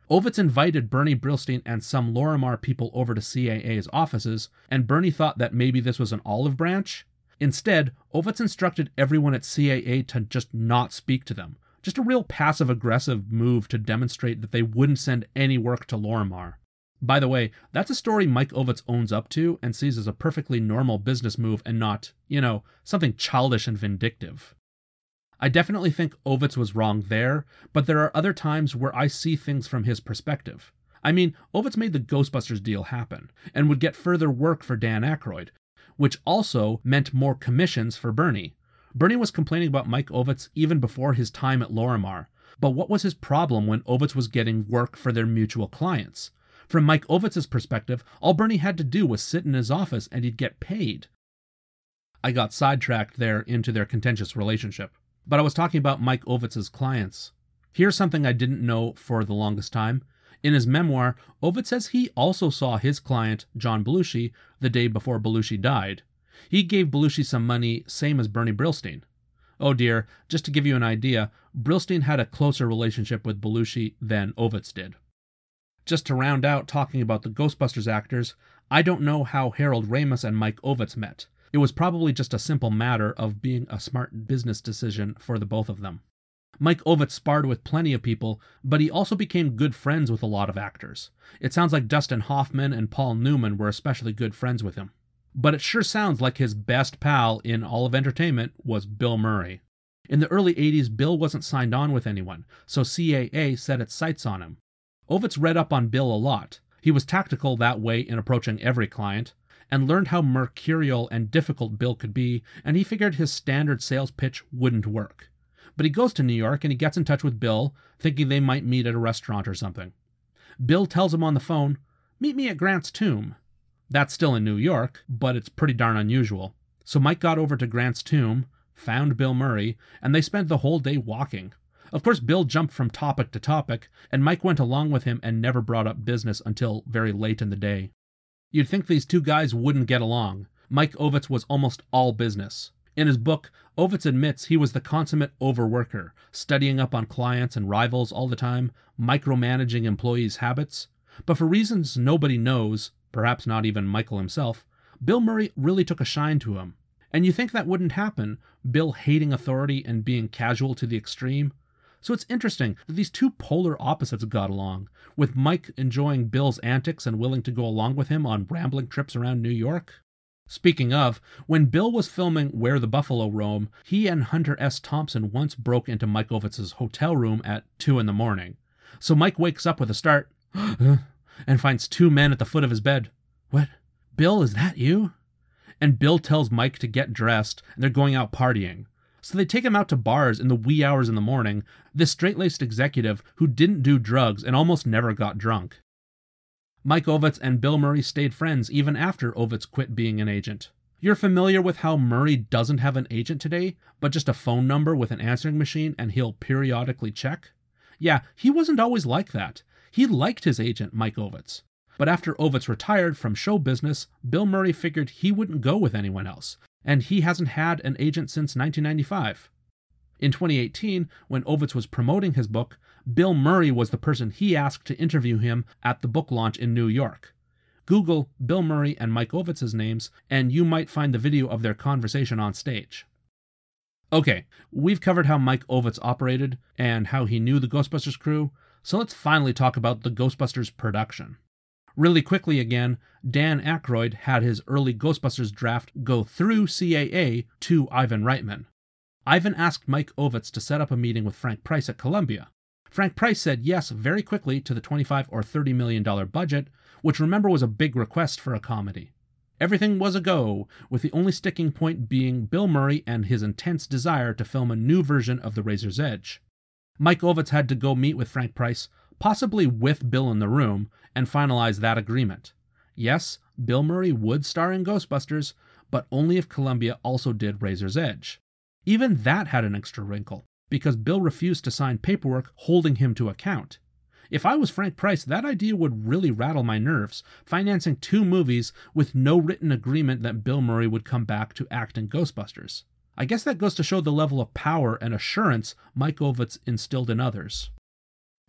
Ovitz invited Bernie Brillstein and some Lorimar people over to CAA's offices, and Bernie thought that maybe this was an olive branch. Instead, Ovitz instructed everyone at CAA to just not speak to them. Just a real passive-aggressive move to demonstrate that they wouldn't send any work to Lorimar. By the way, that's a story Mike Ovitz owns up to and sees as a perfectly normal business move and not, something childish and vindictive. I definitely think Ovitz was wrong there, but there are other times where I see things from his perspective. I mean, Ovitz made the Ghostbusters deal happen, and would get further work for Dan Aykroyd, which also meant more commissions for Bernie. Bernie was complaining about Mike Ovitz even before his time at Lorimar, but what was his problem when Ovitz was getting work for their mutual clients? From Mike Ovitz's perspective, all Bernie had to do was sit in his office and he'd get paid. I got sidetracked there into their contentious relationship, but I was talking about Mike Ovitz's clients. Here's something I didn't know for the longest time. In his memoir, Ovitz says he also saw his client, John Belushi, the day before Belushi died. He gave Belushi some money, same as Bernie Brillstein. Oh dear, just to give you an idea, Brillstein had a closer relationship with Belushi than Ovitz did. Just to round out talking about the Ghostbusters actors, I don't know how Harold Ramis and Mike Ovitz met. It was probably just a simple matter of being a smart business decision for the both of them. Mike Ovitz sparred with plenty of people, but he also became good friends with a lot of actors. It sounds like Dustin Hoffman and Paul Newman were especially good friends with him. But it sure sounds like his best pal in all of entertainment was Bill Murray. In the early 80s, Bill wasn't signed on with anyone, so CAA set its sights on him. Ovitz read up on Bill a lot. He was tactical that way in approaching every client, and learned how mercurial and difficult Bill could be, and he figured his standard sales pitch wouldn't work. But he goes to New York and he gets in touch with Bill, thinking they might meet at a restaurant or something. Bill tells him on the phone, "Meet me at Grant's tomb." That's still in New York, but it's pretty darn unusual. So Mike got over to Grant's tomb, found Bill Murray, and they spent the whole day walking. Of course, Bill jumped from topic to topic, and Mike went along with him and never brought up business until very late in the day. You'd think these two guys wouldn't get along. Mike Ovitz was almost all business. In his book, Ovitz admits he was the consummate overworker, studying up on clients and rivals all the time, micromanaging employees' habits. But for reasons nobody knows, perhaps not even Michael himself, Bill Murray really took a shine to him. And you think that wouldn't happen, Bill hating authority and being casual to the extreme. So it's interesting that these two polar opposites got along, with Mike enjoying Bill's antics and willing to go along with him on rambling trips around New York. Speaking of, when Bill was filming Where the Buffalo Roam, he and Hunter S. Thompson once broke into Mike Ovitz's hotel room at 2 in the morning. So Mike wakes up with a start and finds two men at the foot of his bed. "What? Bill, is that you?" And Bill tells Mike to get dressed, and they're going out partying. So they take him out to bars in the wee hours in the morning, this straight-laced executive who didn't do drugs and almost never got drunk. Mike Ovitz and Bill Murray stayed friends even after Ovitz quit being an agent. You're familiar with how Murray doesn't have an agent today, but just a phone number with an answering machine and he'll periodically check? Yeah, he wasn't always like that. He liked his agent, Mike Ovitz. But after Ovitz retired from show business, Bill Murray figured he wouldn't go with anyone else, and he hasn't had an agent since 1995. In 2018, when Ovitz was promoting his book, Bill Murray was the person he asked to interview him at the book launch in New York. Google Bill Murray and Mike Ovitz's names, and you might find the video of their conversation on stage. Okay, we've covered how Mike Ovitz operated and how he knew the Ghostbusters crew, so let's finally talk about the Ghostbusters production. Really quickly again, Dan Aykroyd had his early Ghostbusters draft go through CAA to Ivan Reitman. Ivan asked Mike Ovitz to set up a meeting with Frank Price at Columbia. Frank Price said yes very quickly to the $25 or $30 million budget, which remember was a big request for a comedy. Everything was a go, with the only sticking point being Bill Murray and his intense desire to film a new version of The Razor's Edge. Mike Ovitz had to go meet with Frank Price, possibly with Bill in the room, and finalize that agreement. Yes, Bill Murray would star in Ghostbusters, but only if Columbia also did Razor's Edge. Even that had an extra wrinkle, because Bill refused to sign paperwork holding him to account. If I was Frank Price, that idea would really rattle my nerves, financing two movies with no written agreement that Bill Murray would come back to act in Ghostbusters. I guess that goes to show the level of power and assurance Mike Ovitz instilled in others.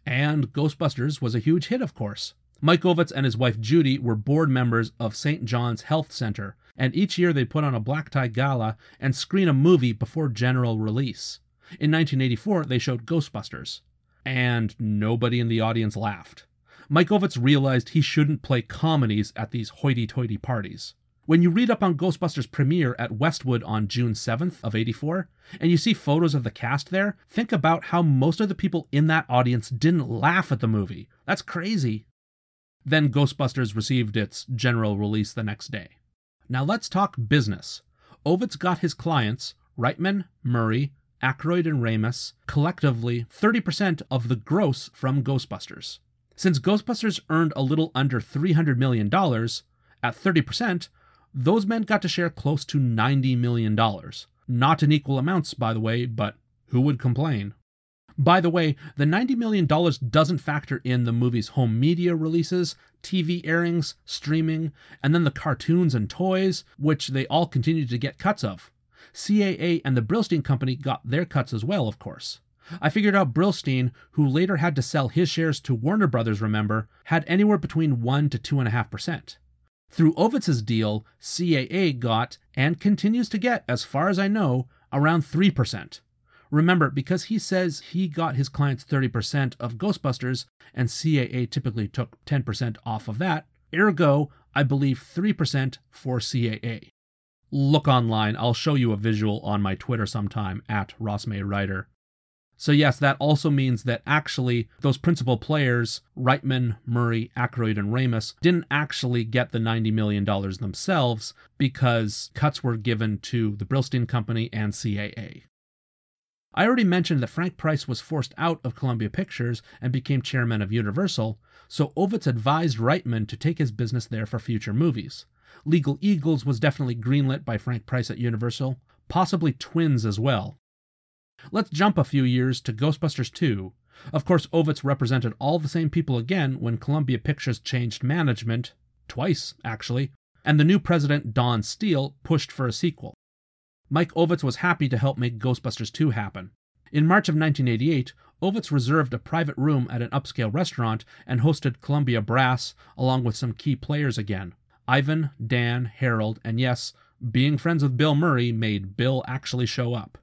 And Ghostbusters was a huge hit, of course. Mike Ovitz and his wife Judy were board members of St. John's Health Center, and each year they'd put on a black tie gala and screen a movie before general release. In 1984, they showed Ghostbusters. And nobody in the audience laughed. Mike Ovitz realized he shouldn't play comedies at these hoity-toity parties. When you read up on Ghostbusters' premiere at Westwood on June 7th of 84, and you see photos of the cast there, think about how most of the people in that audience didn't laugh at the movie. That's crazy. Then Ghostbusters received its general release the next day. Now let's talk business. Ovitz got his clients, Reitman, Murray, Aykroyd, and Ramis, collectively 30% of the gross from Ghostbusters. Since Ghostbusters earned a little under $300 million, at 30%, those men got to share close to $90 million. Not in equal amounts, by the way, but who would complain? By the way, the $90 million doesn't factor in the movie's home media releases, TV airings, streaming, and then the cartoons and toys, which they all continued to get cuts of. CAA and the Brillstein Company got their cuts as well, of course. I figured out Brillstein, who later had to sell his shares to Warner Brothers, remember, had anywhere between 1 to 2.5%. Through Ovitz's deal, CAA got, and continues to get, as far as I know, around 3%. Remember, because he says he got his clients 30% of Ghostbusters, and CAA typically took 10% off of that, ergo, I believe 3% for CAA. Look online, I'll show you a visual on my Twitter sometime, @RossMayWriter. So yes, that also means that actually those principal players, Reitman, Murray, Aykroyd, and Ramis, didn't actually get the $90 million themselves because cuts were given to the Brillstein Company and CAA. I already mentioned that Frank Price was forced out of Columbia Pictures and became chairman of Universal, so Ovitz advised Reitman to take his business there for future movies. Legal Eagles was definitely greenlit by Frank Price at Universal, possibly Twins as well. Let's jump a few years to Ghostbusters 2. Of course, Ovitz represented all the same people again when Columbia Pictures changed management, twice actually, and the new president, Don Steele, pushed for a sequel. Mike Ovitz was happy to help make Ghostbusters 2 happen. In March of 1988, Ovitz reserved a private room at an upscale restaurant and hosted Columbia Brass along with some key players again. Ivan, Dan, Harold, and yes, being friends with Bill Murray made Bill actually show up.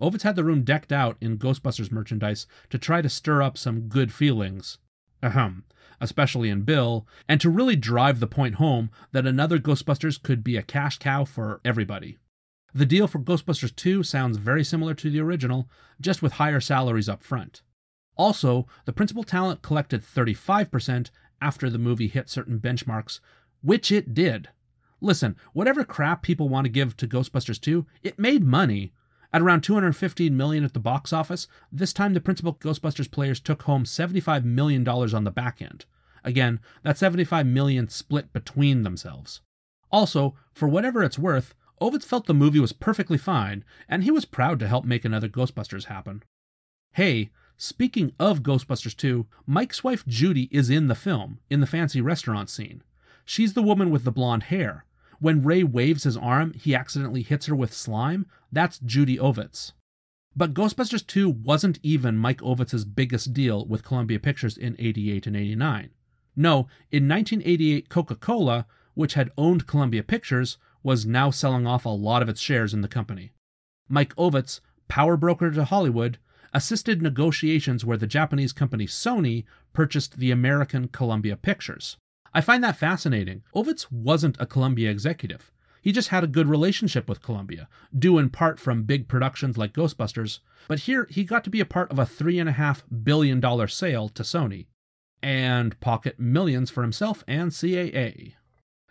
Ovitz had the room decked out in Ghostbusters merchandise to try to stir up some good feelings, especially in Bill, and to really drive the point home that another Ghostbusters could be a cash cow for everybody. The deal for Ghostbusters 2 sounds very similar to the original, just with higher salaries up front. Also, the principal talent collected 35% after the movie hit certain benchmarks, which it did. Listen, whatever crap people want to give to Ghostbusters 2, it made money. At around $215 million at the box office, this time the principal Ghostbusters players took home $75 million on the back end. Again, that $75 million split between themselves. Also, for whatever it's worth, Ovitz felt the movie was perfectly fine, and he was proud to help make another Ghostbusters happen. Hey, speaking of Ghostbusters 2, Mike's wife Judy is in the film, in the fancy restaurant scene. She's the woman with the blonde hair. When Ray waves his arm, he accidentally hits her with slime. That's Judy Ovitz. But Ghostbusters 2 wasn't even Mike Ovitz's biggest deal with Columbia Pictures in 88 and 89. No, in 1988, Coca-Cola, which had owned Columbia Pictures, was now selling off a lot of its shares in the company. Mike Ovitz, power broker to Hollywood, assisted negotiations where the Japanese company Sony purchased the American Columbia Pictures. I find that fascinating. Ovitz wasn't a Columbia executive. He just had a good relationship with Columbia, due in part from big productions like Ghostbusters, but here he got to be a part of a $3.5 billion sale to Sony, and pocket millions for himself and CAA.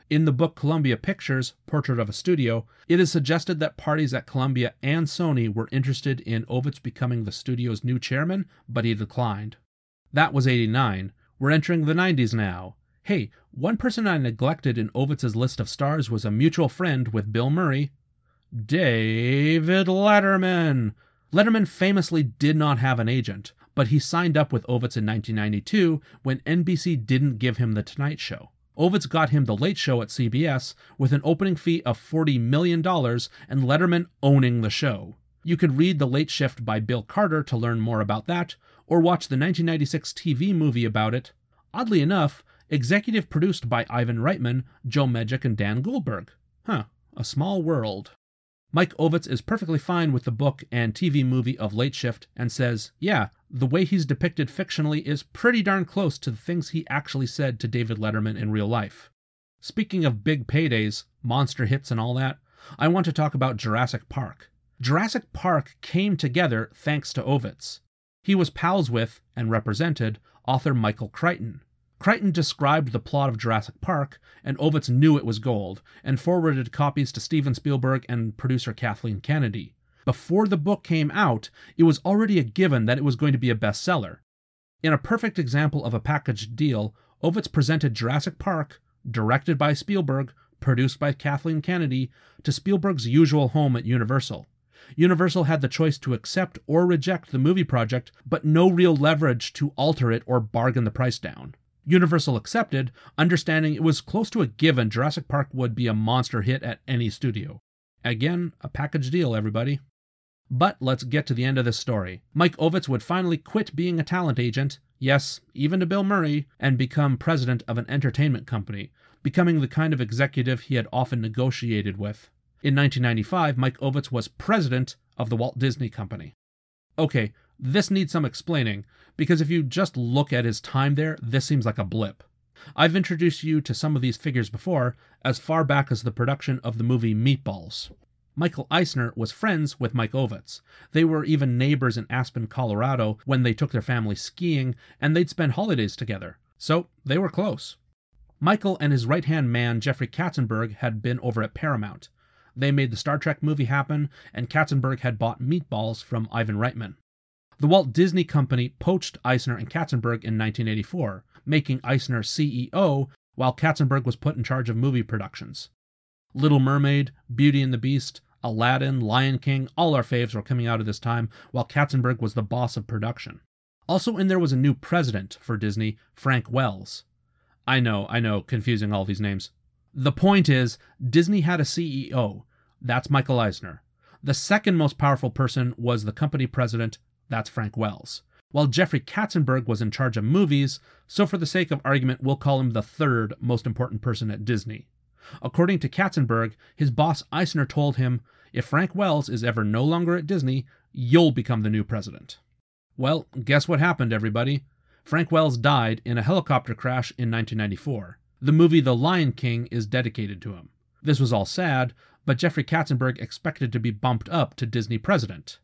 In the book Columbia Pictures, Portrait of a Studio, it is suggested that parties at Columbia and Sony were interested in Ovitz becoming the studio's new chairman, but he declined. That was 89. We're entering the 90s now. Hey, one person I neglected in Ovitz's list of stars was a mutual friend with Bill Murray, David Letterman. Letterman famously did not have an agent, but he signed up with Ovitz in 1992 when NBC didn't give him The Tonight Show. Ovitz got him The Late Show at CBS with an opening fee of $40 million and Letterman owning the show. You could read The Late Shift by Bill Carter to learn more about that, or watch the 1996 TV movie about it. Oddly enough, executive produced by Ivan Reitman, Joe Megic, and Dan Goldberg. A small world. Mike Ovitz is perfectly fine with the book and TV movie of Late Shift and says, yeah, the way he's depicted fictionally is pretty darn close to the things he actually said to David Letterman in real life. Speaking of big paydays, monster hits and all that, I want to talk about Jurassic Park. Jurassic Park came together thanks to Ovitz. He was pals with, and represented, author Michael Crichton. Crichton described the plot of Jurassic Park, and Ovitz knew it was gold, and forwarded copies to Steven Spielberg and producer Kathleen Kennedy. Before the book came out, it was already a given that it was going to be a bestseller. In a perfect example of a packaged deal, Ovitz presented Jurassic Park, directed by Spielberg, produced by Kathleen Kennedy, to Spielberg's usual home at Universal. Universal had the choice to accept or reject the movie project, but no real leverage to alter it or bargain the price down. Universal accepted, understanding it was close to a given Jurassic Park would be a monster hit at any studio. Again, a package deal, everybody. But let's get to the end of this story. Mike Ovitz would finally quit being a talent agent, yes, even to Bill Murray, and become president of an entertainment company, becoming the kind of executive he had often negotiated with. In 1995, Mike Ovitz was president of the Walt Disney Company. Okay, this needs some explaining, because if you just look at his time there, this seems like a blip. I've introduced you to some of these figures before, as far back as the production of the movie Meatballs. Michael Eisner was friends with Mike Ovitz. They were even neighbors in Aspen, Colorado, when they took their family skiing, and they'd spend holidays together. So, they were close. Michael and his right-hand man, Jeffrey Katzenberg, had been over at Paramount. They made the Star Trek movie happen, and Katzenberg had bought Meatballs from Ivan Reitman. The Walt Disney Company poached Eisner and Katzenberg in 1984, making Eisner CEO, while Katzenberg was put in charge of movie productions. Little Mermaid, Beauty and the Beast, Aladdin, Lion King, all our faves were coming out at this time, while Katzenberg was the boss of production. Also in there was a new president for Disney, Frank Wells. I know, confusing all these names. The point is, Disney had a CEO. That's Michael Eisner. The second most powerful person was the company president. That's Frank Wells. While Jeffrey Katzenberg was in charge of movies, so for the sake of argument, we'll call him the third most important person at Disney. According to Katzenberg, his boss Eisner told him, if Frank Wells is ever no longer at Disney, you'll become the new president. Well, guess what happened, everybody? Frank Wells died in a helicopter crash in 1994. The movie The Lion King is dedicated to him. This was all sad, but Jeffrey Katzenberg expected to be bumped up to Disney president.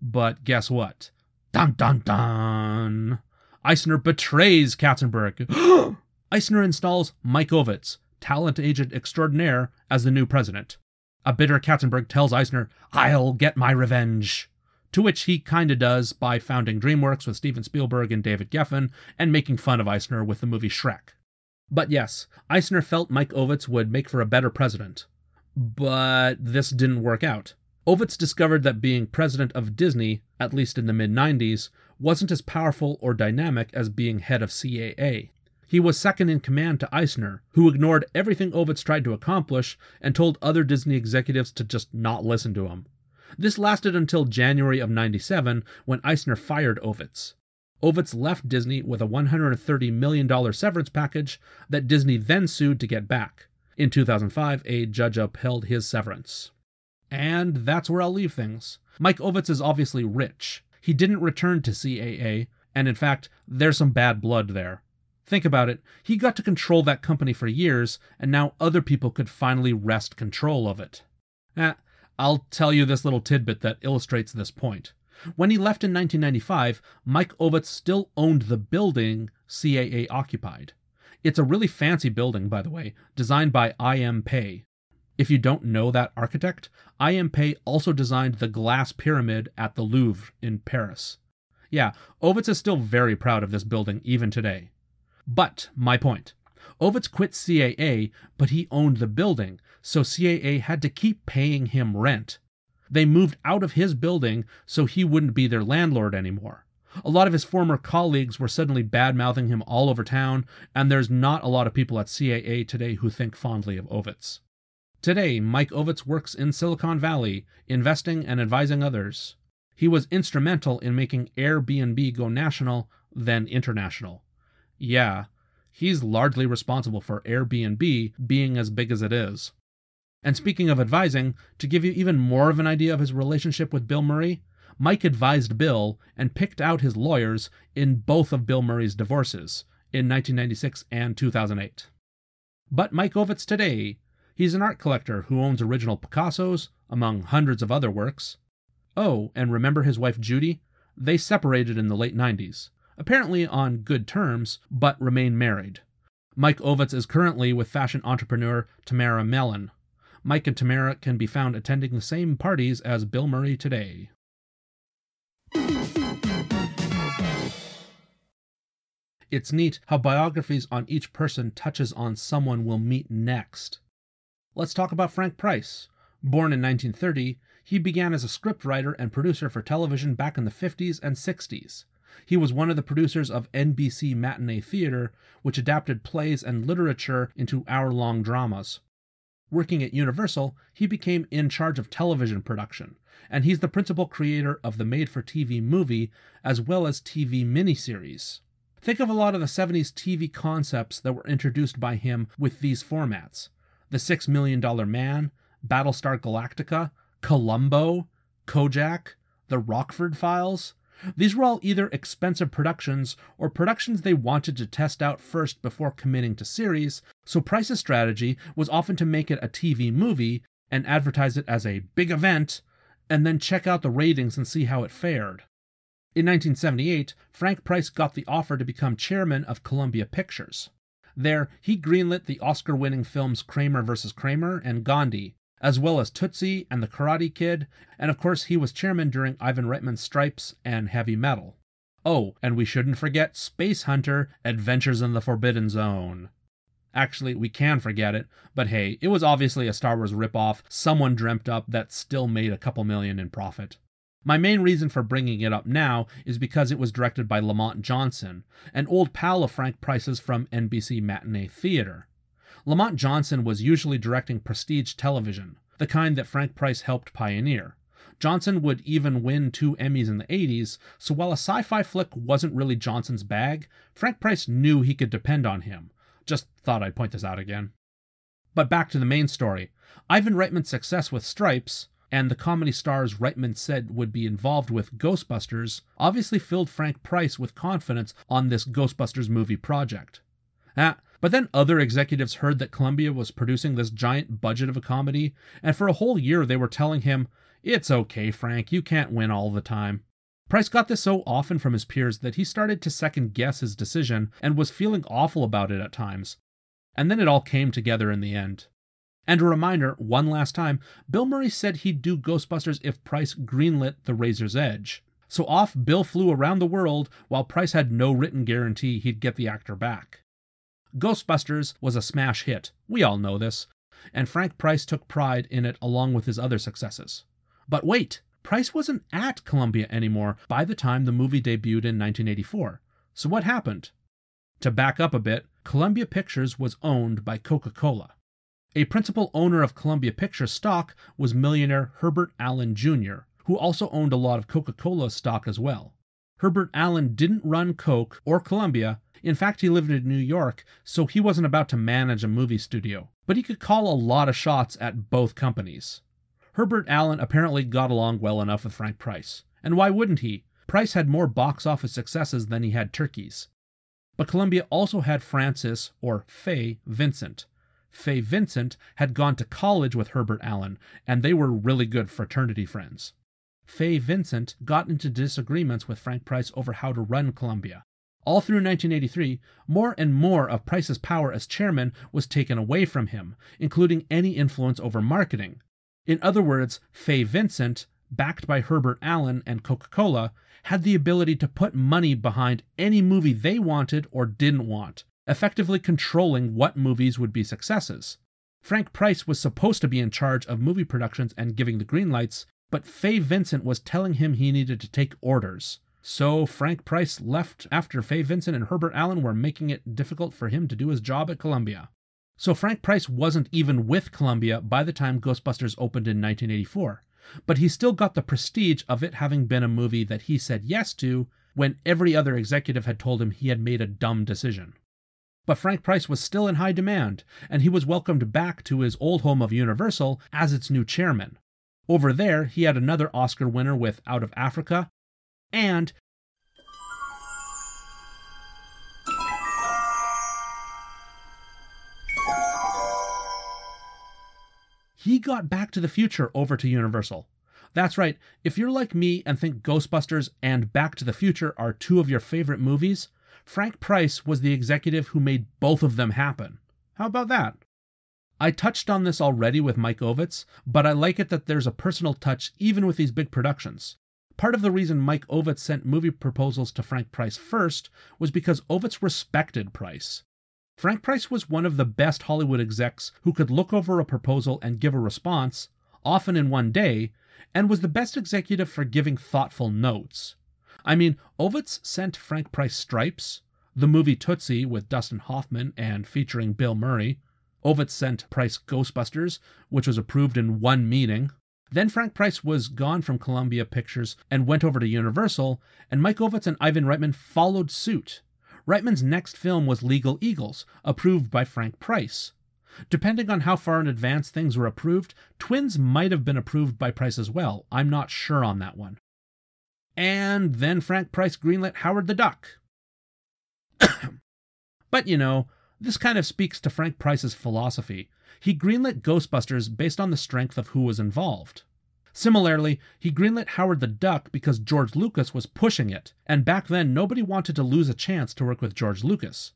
But guess what? Dun dun dun! Eisner betrays Katzenberg. Eisner installs Mike Ovitz, talent agent extraordinaire, as the new president. A bitter Katzenberg tells Eisner, I'll get my revenge, to which he kinda does by founding DreamWorks with Steven Spielberg and David Geffen and making fun of Eisner with the movie Shrek. But yes, Eisner felt Mike Ovitz would make for a better president. But this didn't work out. Ovitz discovered that being president of Disney, at least in the mid-90s, wasn't as powerful or dynamic as being head of CAA. He was second in command to Eisner, who ignored everything Ovitz tried to accomplish and told other Disney executives to just not listen to him. This lasted until January of 1997, when Eisner fired Ovitz. Ovitz left Disney with a $130 million severance package that Disney then sued to get back. In 2005, a judge upheld his severance. And that's where I'll leave things. Mike Ovitz is obviously rich. He didn't return to CAA, and in fact, there's some bad blood there. Think about it, he got to control that company for years, and now other people could finally wrest control of it. I'll tell you this little tidbit that illustrates this point. When he left in 1995, Mike Ovitz still owned the building CAA occupied. It's a really fancy building, by the way, designed by I.M. Pei. If you don't know that architect, I.M. Pei also designed the glass pyramid at the Louvre in Paris. Yeah, Ovitz is still very proud of this building, even today. But, my point, Ovitz quit CAA, but he owned the building, so CAA had to keep paying him rent. They moved out of his building so he wouldn't be their landlord anymore. A lot of his former colleagues were suddenly bad-mouthing him all over town, and there's not a lot of people at CAA today who think fondly of Ovitz. Today, Mike Ovitz works in Silicon Valley, investing and advising others. He was instrumental in making Airbnb go national, then international. Yeah, he's largely responsible for Airbnb being as big as it is. And speaking of advising, to give you even more of an idea of his relationship with Bill Murray, Mike advised Bill and picked out his lawyers in both of Bill Murray's divorces, in 1996 and 2008. But Mike Ovitz today, he's an art collector who owns original Picassos, among hundreds of other works. Oh, and remember his wife Judy? They separated in the late 90s. Apparently on good terms, but remain married. Mike Ovitz is currently with fashion entrepreneur Tamara Mellon. Mike and Tamara can be found attending the same parties as Bill Murray today. It's neat how biographies on each person touches on someone we'll meet next. Let's talk about Frank Price. Born in 1930, he began as a scriptwriter and producer for television back in the 50s and 60s. He was one of the producers of NBC Matinee Theater, which adapted plays and literature into hour-long dramas. Working at Universal, he became in charge of television production, and he's the principal creator of the made-for-TV movie, as well as TV miniseries. Think of a lot of the 70s TV concepts that were introduced by him with these formats. The $6 Million Man, Battlestar Galactica, Columbo, Kojak, The Rockford Files. These were all either expensive productions or productions they wanted to test out first before committing to series, so Price's strategy was often to make it a TV movie and advertise it as a big event, and then check out the ratings and see how it fared. In 1978, Frank Price got the offer to become chairman of Columbia Pictures. There, he greenlit the Oscar-winning films Kramer vs. Kramer and Gandhi, as well as Tootsie and The Karate Kid, and of course he was chairman during Ivan Reitman's Stripes and Heavy Metal. Oh, and we shouldn't forget Space Hunter, Adventures in the Forbidden Zone. Actually, we can forget it, but hey, it was obviously a Star Wars ripoff someone dreamt up that still made a couple million in profit. My main reason for bringing it up now is because it was directed by Lamont Johnson, an old pal of Frank Price's from NBC Matinee Theater. Lamont Johnson was usually directing prestige television, the kind that Frank Price helped pioneer. Johnson would even win 2 Emmys in the 80s, so while a sci-fi flick wasn't really Johnson's bag, Frank Price knew he could depend on him. Just thought I'd point this out again. But back to the main story. Ivan Reitman's success with Stripes, and the comedy stars Reitman said would be involved with Ghostbusters, obviously filled Frank Price with confidence on this Ghostbusters movie project. But then other executives heard that Columbia was producing this giant budget of a comedy, and for a whole year they were telling him, "It's okay, Frank, you can't win all the time." Price got this so often from his peers that he started to second-guess his decision and was feeling awful about it at times. And then it all came together in the end. And a reminder, one last time, Bill Murray said he'd do Ghostbusters if Price greenlit The Razor's Edge. So off Bill flew around the world while Price had no written guarantee he'd get the actor back. Ghostbusters was a smash hit, we all know this, and Frank Price took pride in it along with his other successes. But wait, Price wasn't at Columbia anymore by the time the movie debuted in 1984. So what happened? To back up a bit, Columbia Pictures was owned by Coca-Cola. A principal owner of Columbia Pictures stock was millionaire Herbert Allen Jr., who also owned a lot of Coca-Cola stock as well. Herbert Allen didn't run Coke or Columbia. In fact, he lived in New York, so he wasn't about to manage a movie studio, but he could call a lot of shots at both companies. Herbert Allen apparently got along well enough with Frank Price. And why wouldn't he? Price had more box office successes than he had turkeys. But Columbia also had Frances, or Faye, Vincent. Faye Vincent had gone to college with Herbert Allen, and they were really good fraternity friends. Faye Vincent got into disagreements with Frank Price over how to run Columbia. All through 1983, more and more of Price's power as chairman was taken away from him, including any influence over marketing. In other words, Faye Vincent, backed by Herbert Allen and Coca-Cola, had the ability to put money behind any movie they wanted or didn't want, effectively controlling what movies would be successes. Frank Price was supposed to be in charge of movie productions and giving the green lights, but Faye Vincent was telling him he needed to take orders. So Frank Price left after Faye Vincent and Herbert Allen were making it difficult for him to do his job at Columbia. So Frank Price wasn't even with Columbia by the time Ghostbusters opened in 1984, but he still got the prestige of it having been a movie that he said yes to when every other executive had told him he had made a dumb decision. But Frank Price was still in high demand, and he was welcomed back to his old home of Universal as its new chairman. Over there, he had another Oscar winner with Out of Africa, and he got Back to the Future over to Universal. That's right, if you're like me and think Ghostbusters and Back to the Future are two of your favorite movies, Frank Price was the executive who made both of them happen. How about that? I touched on this already with Mike Ovitz, but I like it that there's a personal touch even with these big productions. Part of the reason Mike Ovitz sent movie proposals to Frank Price first was because Ovitz respected Price. Frank Price was one of the best Hollywood execs who could look over a proposal and give a response, often in one day, and was the best executive for giving thoughtful notes. I mean, Ovitz sent Frank Price Stripes, the movie Tootsie with Dustin Hoffman and featuring Bill Murray. Ovitz sent Price Ghostbusters, which was approved in one meeting. Then Frank Price was gone from Columbia Pictures and went over to Universal, and Mike Ovitz and Ivan Reitman followed suit. Reitman's next film was Legal Eagles, approved by Frank Price. Depending on how far in advance things were approved, Twins might have been approved by Price as well. I'm not sure on that one. And then Frank Price greenlit Howard the Duck. But, you know, this kind of speaks to Frank Price's philosophy. He greenlit Ghostbusters based on the strength of who was involved. Similarly, he greenlit Howard the Duck because George Lucas was pushing it, and back then nobody wanted to lose a chance to work with George Lucas.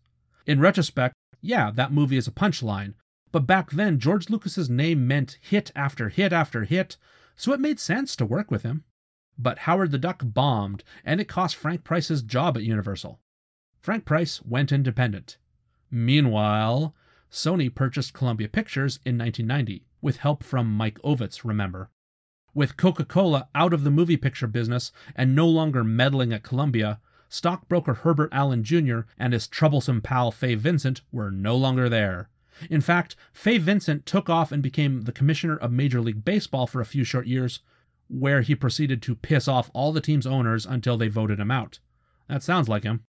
In retrospect, yeah, that movie is a punchline, but back then George Lucas's name meant hit after hit after hit, so it made sense to work with him. But Howard the Duck bombed, and it cost Frank Price's job at Universal. Frank Price went independent. Meanwhile, Sony purchased Columbia Pictures in 1990, with help from Mike Ovitz, remember. With Coca-Cola out of the movie picture business and no longer meddling at Columbia, stockbroker Herbert Allen Jr. and his troublesome pal Fay Vincent were no longer there. In fact, Fay Vincent took off and became the commissioner of Major League Baseball for a few short years, where he proceeded to piss off all the team's owners until they voted him out. That sounds like him.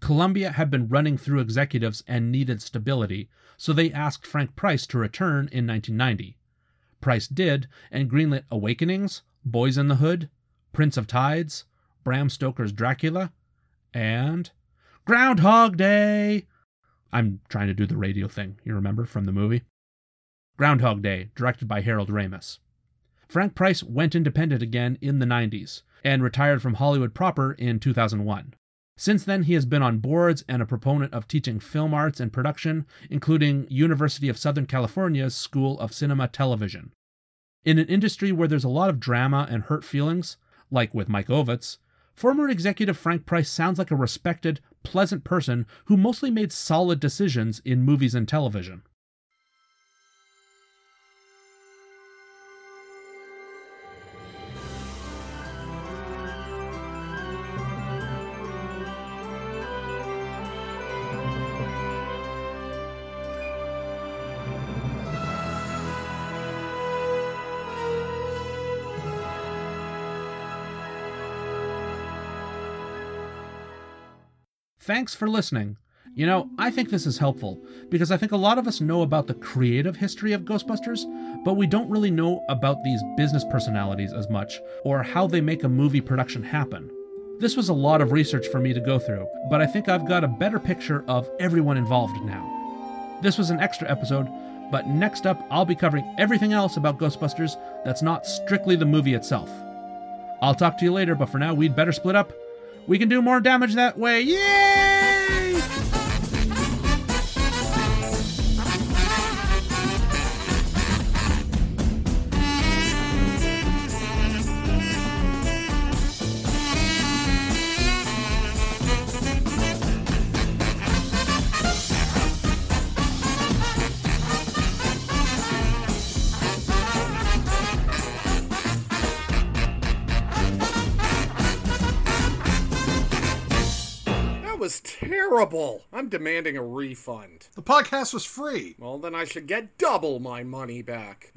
Columbia had been running through executives and needed stability, so they asked Frank Price to return in 1990. Price did, and greenlit Awakenings, Boys in the Hood, Prince of Tides, Bram Stoker's Dracula, and Groundhog Day! I'm trying to do the radio thing, you remember, from the movie? Groundhog Day, directed by Harold Ramis. Frank Price went independent again in the 90s, and retired from Hollywood proper in 2001. Since then, he has been on boards and a proponent of teaching film arts and production, including University of Southern California's School of Cinema Television. In an industry where there's a lot of drama and hurt feelings, like with Mike Ovitz, former executive Frank Price sounds like a respected, pleasant person who mostly made solid decisions in movies and television. Thanks for listening. You know, I think this is helpful, because I think a lot of us know about the creative history of Ghostbusters, but we don't really know about these business personalities as much, or how they make a movie production happen. This was a lot of research for me to go through, but I think I've got a better picture of everyone involved now. This was an extra episode, but next up I'll be covering everything else about Ghostbusters that's not strictly the movie itself. I'll talk to you later, but for now we'd better split up. We can do more damage that way. Yay! Terrible. I'm demanding a refund. The podcast was free. Well, then I should get double my money back.